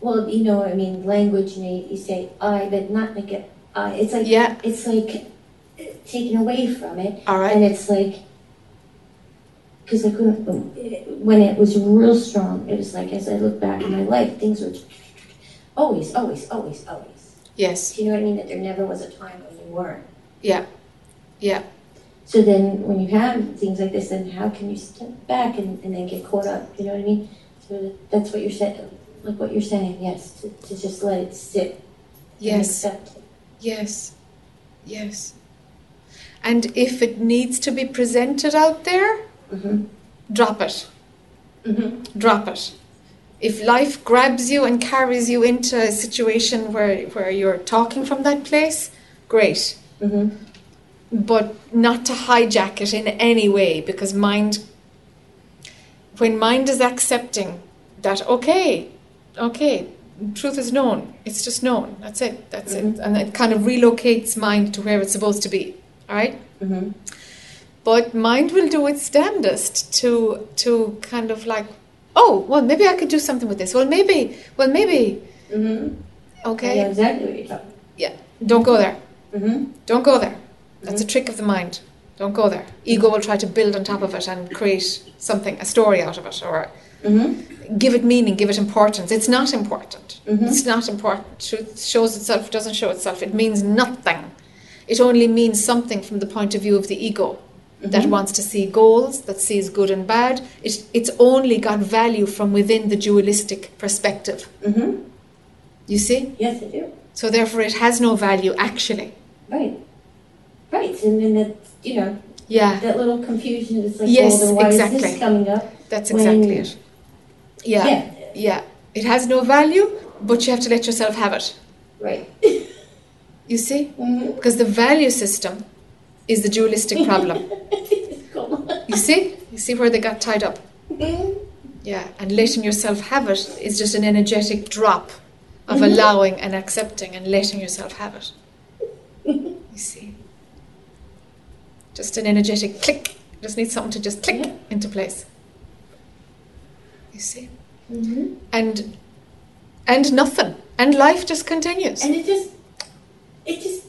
well, I mean, language. You say I, but not like it. I. It's like it's like taken away from it. All right. And it's like. Because I couldn't, when it was real strong, it was like, as I look back in my life, things were always, always, always, always. Yes. Do you know what I mean? That there never was a time when you weren't. Yeah. Yeah. So then when you have things like this, then how can you step back and then get caught up? You know what I mean? So that's what you're saying, like what you're saying, yes, to just let it sit. Yes. And accept it. Yes. Yes. And if it needs to be presented out there, mm-hmm. Drop it. Mm-hmm. Drop it. If life grabs you and carries you into a situation where you're talking from that place, great. Mm-hmm. But not to hijack it in any way, because when mind is accepting that, okay, truth is known, it's just known, that's it. And it kind of relocates mind to where it's supposed to be, all right? Mm-hmm. But mind will do its damnedest to kind of like, oh, well, maybe I could do something with this. Well, maybe. Mm-hmm. Okay. Yeah, exactly what you're talking about. Yeah. Don't go there. Mm-hmm. Don't go there. That's a trick of the mind. Don't go there. Ego will try to build on top of it and create something, a story out of it, or give it meaning, give it importance. It's not important. Mm-hmm. It's not important. Truth shows itself, doesn't show itself. It means nothing. It only means something from the point of view of the ego. Mm-hmm. That wants to see goals, that sees good and bad. It's only got value from within the dualistic perspective. Mm-hmm. You see? Yes, I do. So therefore it has no value, actually. Right. Right, and then that, that little confusion is like, yes, well, then why is this coming up? That's exactly it. Yeah. Yeah. Yeah. It has no value, but you have to let yourself have it. Right. You see? Mm-hmm. Because the value system... is the dualistic problem. You see where they got tied up? Yeah, and letting yourself have it is just an energetic drop of allowing and accepting and letting yourself have it. You see? Just an energetic click. Just need something to just click into place. You see? Mm-hmm. And nothing. And life just continues. And it just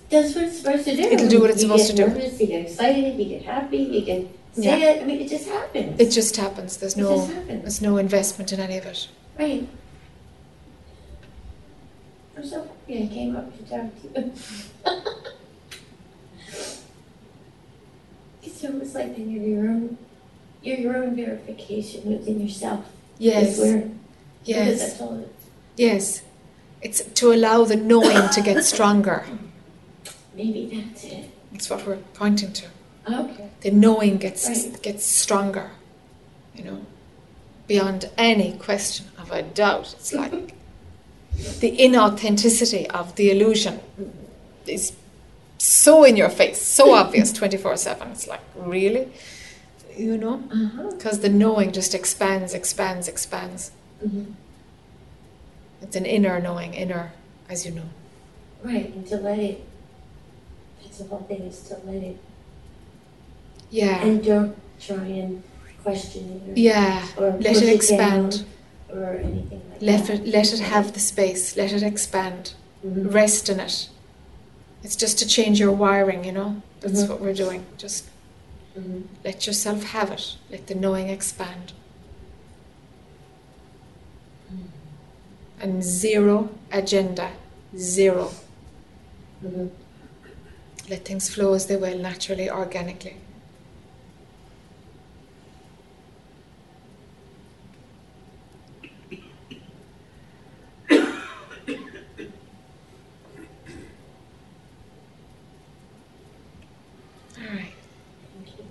does what it's supposed to do. It'll do what it's supposed to do. You get nervous, you get excited, you get happy, you get sad. I mean, it just happens. It just happens. There's no investment in any of it. Right. I'm so happy I came up to talk to you. It's almost like then you're your own verification within yourself. Yes. Yes. That's all it. Yes. It's to allow the knowing to get stronger. Maybe that's it. That's what we're pointing to. Okay. The knowing gets stronger, you know, beyond any question of a doubt. It's like the inauthenticity of the illusion is so in your face, so obvious, 24/7. It's like, really? You know? Because the knowing just expands. Mm-hmm. It's an inner knowing, inner as you know. Right, and to let it, that's the whole thing, is to let it. Yeah. And don't try and question it. Or, yeah, or let it expand. Or anything like that. Let it have the space, let it expand. Mm-hmm. Rest in it. It's just to change your wiring, you know? That's what we're doing. Just let yourself have it. Let the knowing expand. And zero agenda. Zero. Let things flow as they will, naturally, organically.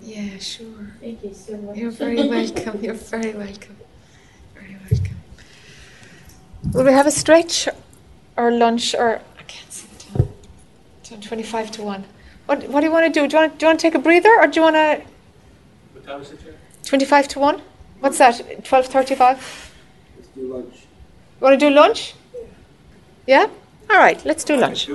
Yeah, sure. Thank you so much. You're very welcome. You're very welcome. Very welcome. Will we have a stretch or lunch or... I can't sit down. It's 1:25 to 1. What do you want to do? Do you want to take a breather or do you want to... What time is it? 25 to 1? What's that? 12:35? Let's do lunch. You want to do lunch? Yeah? All right, let's do lunch.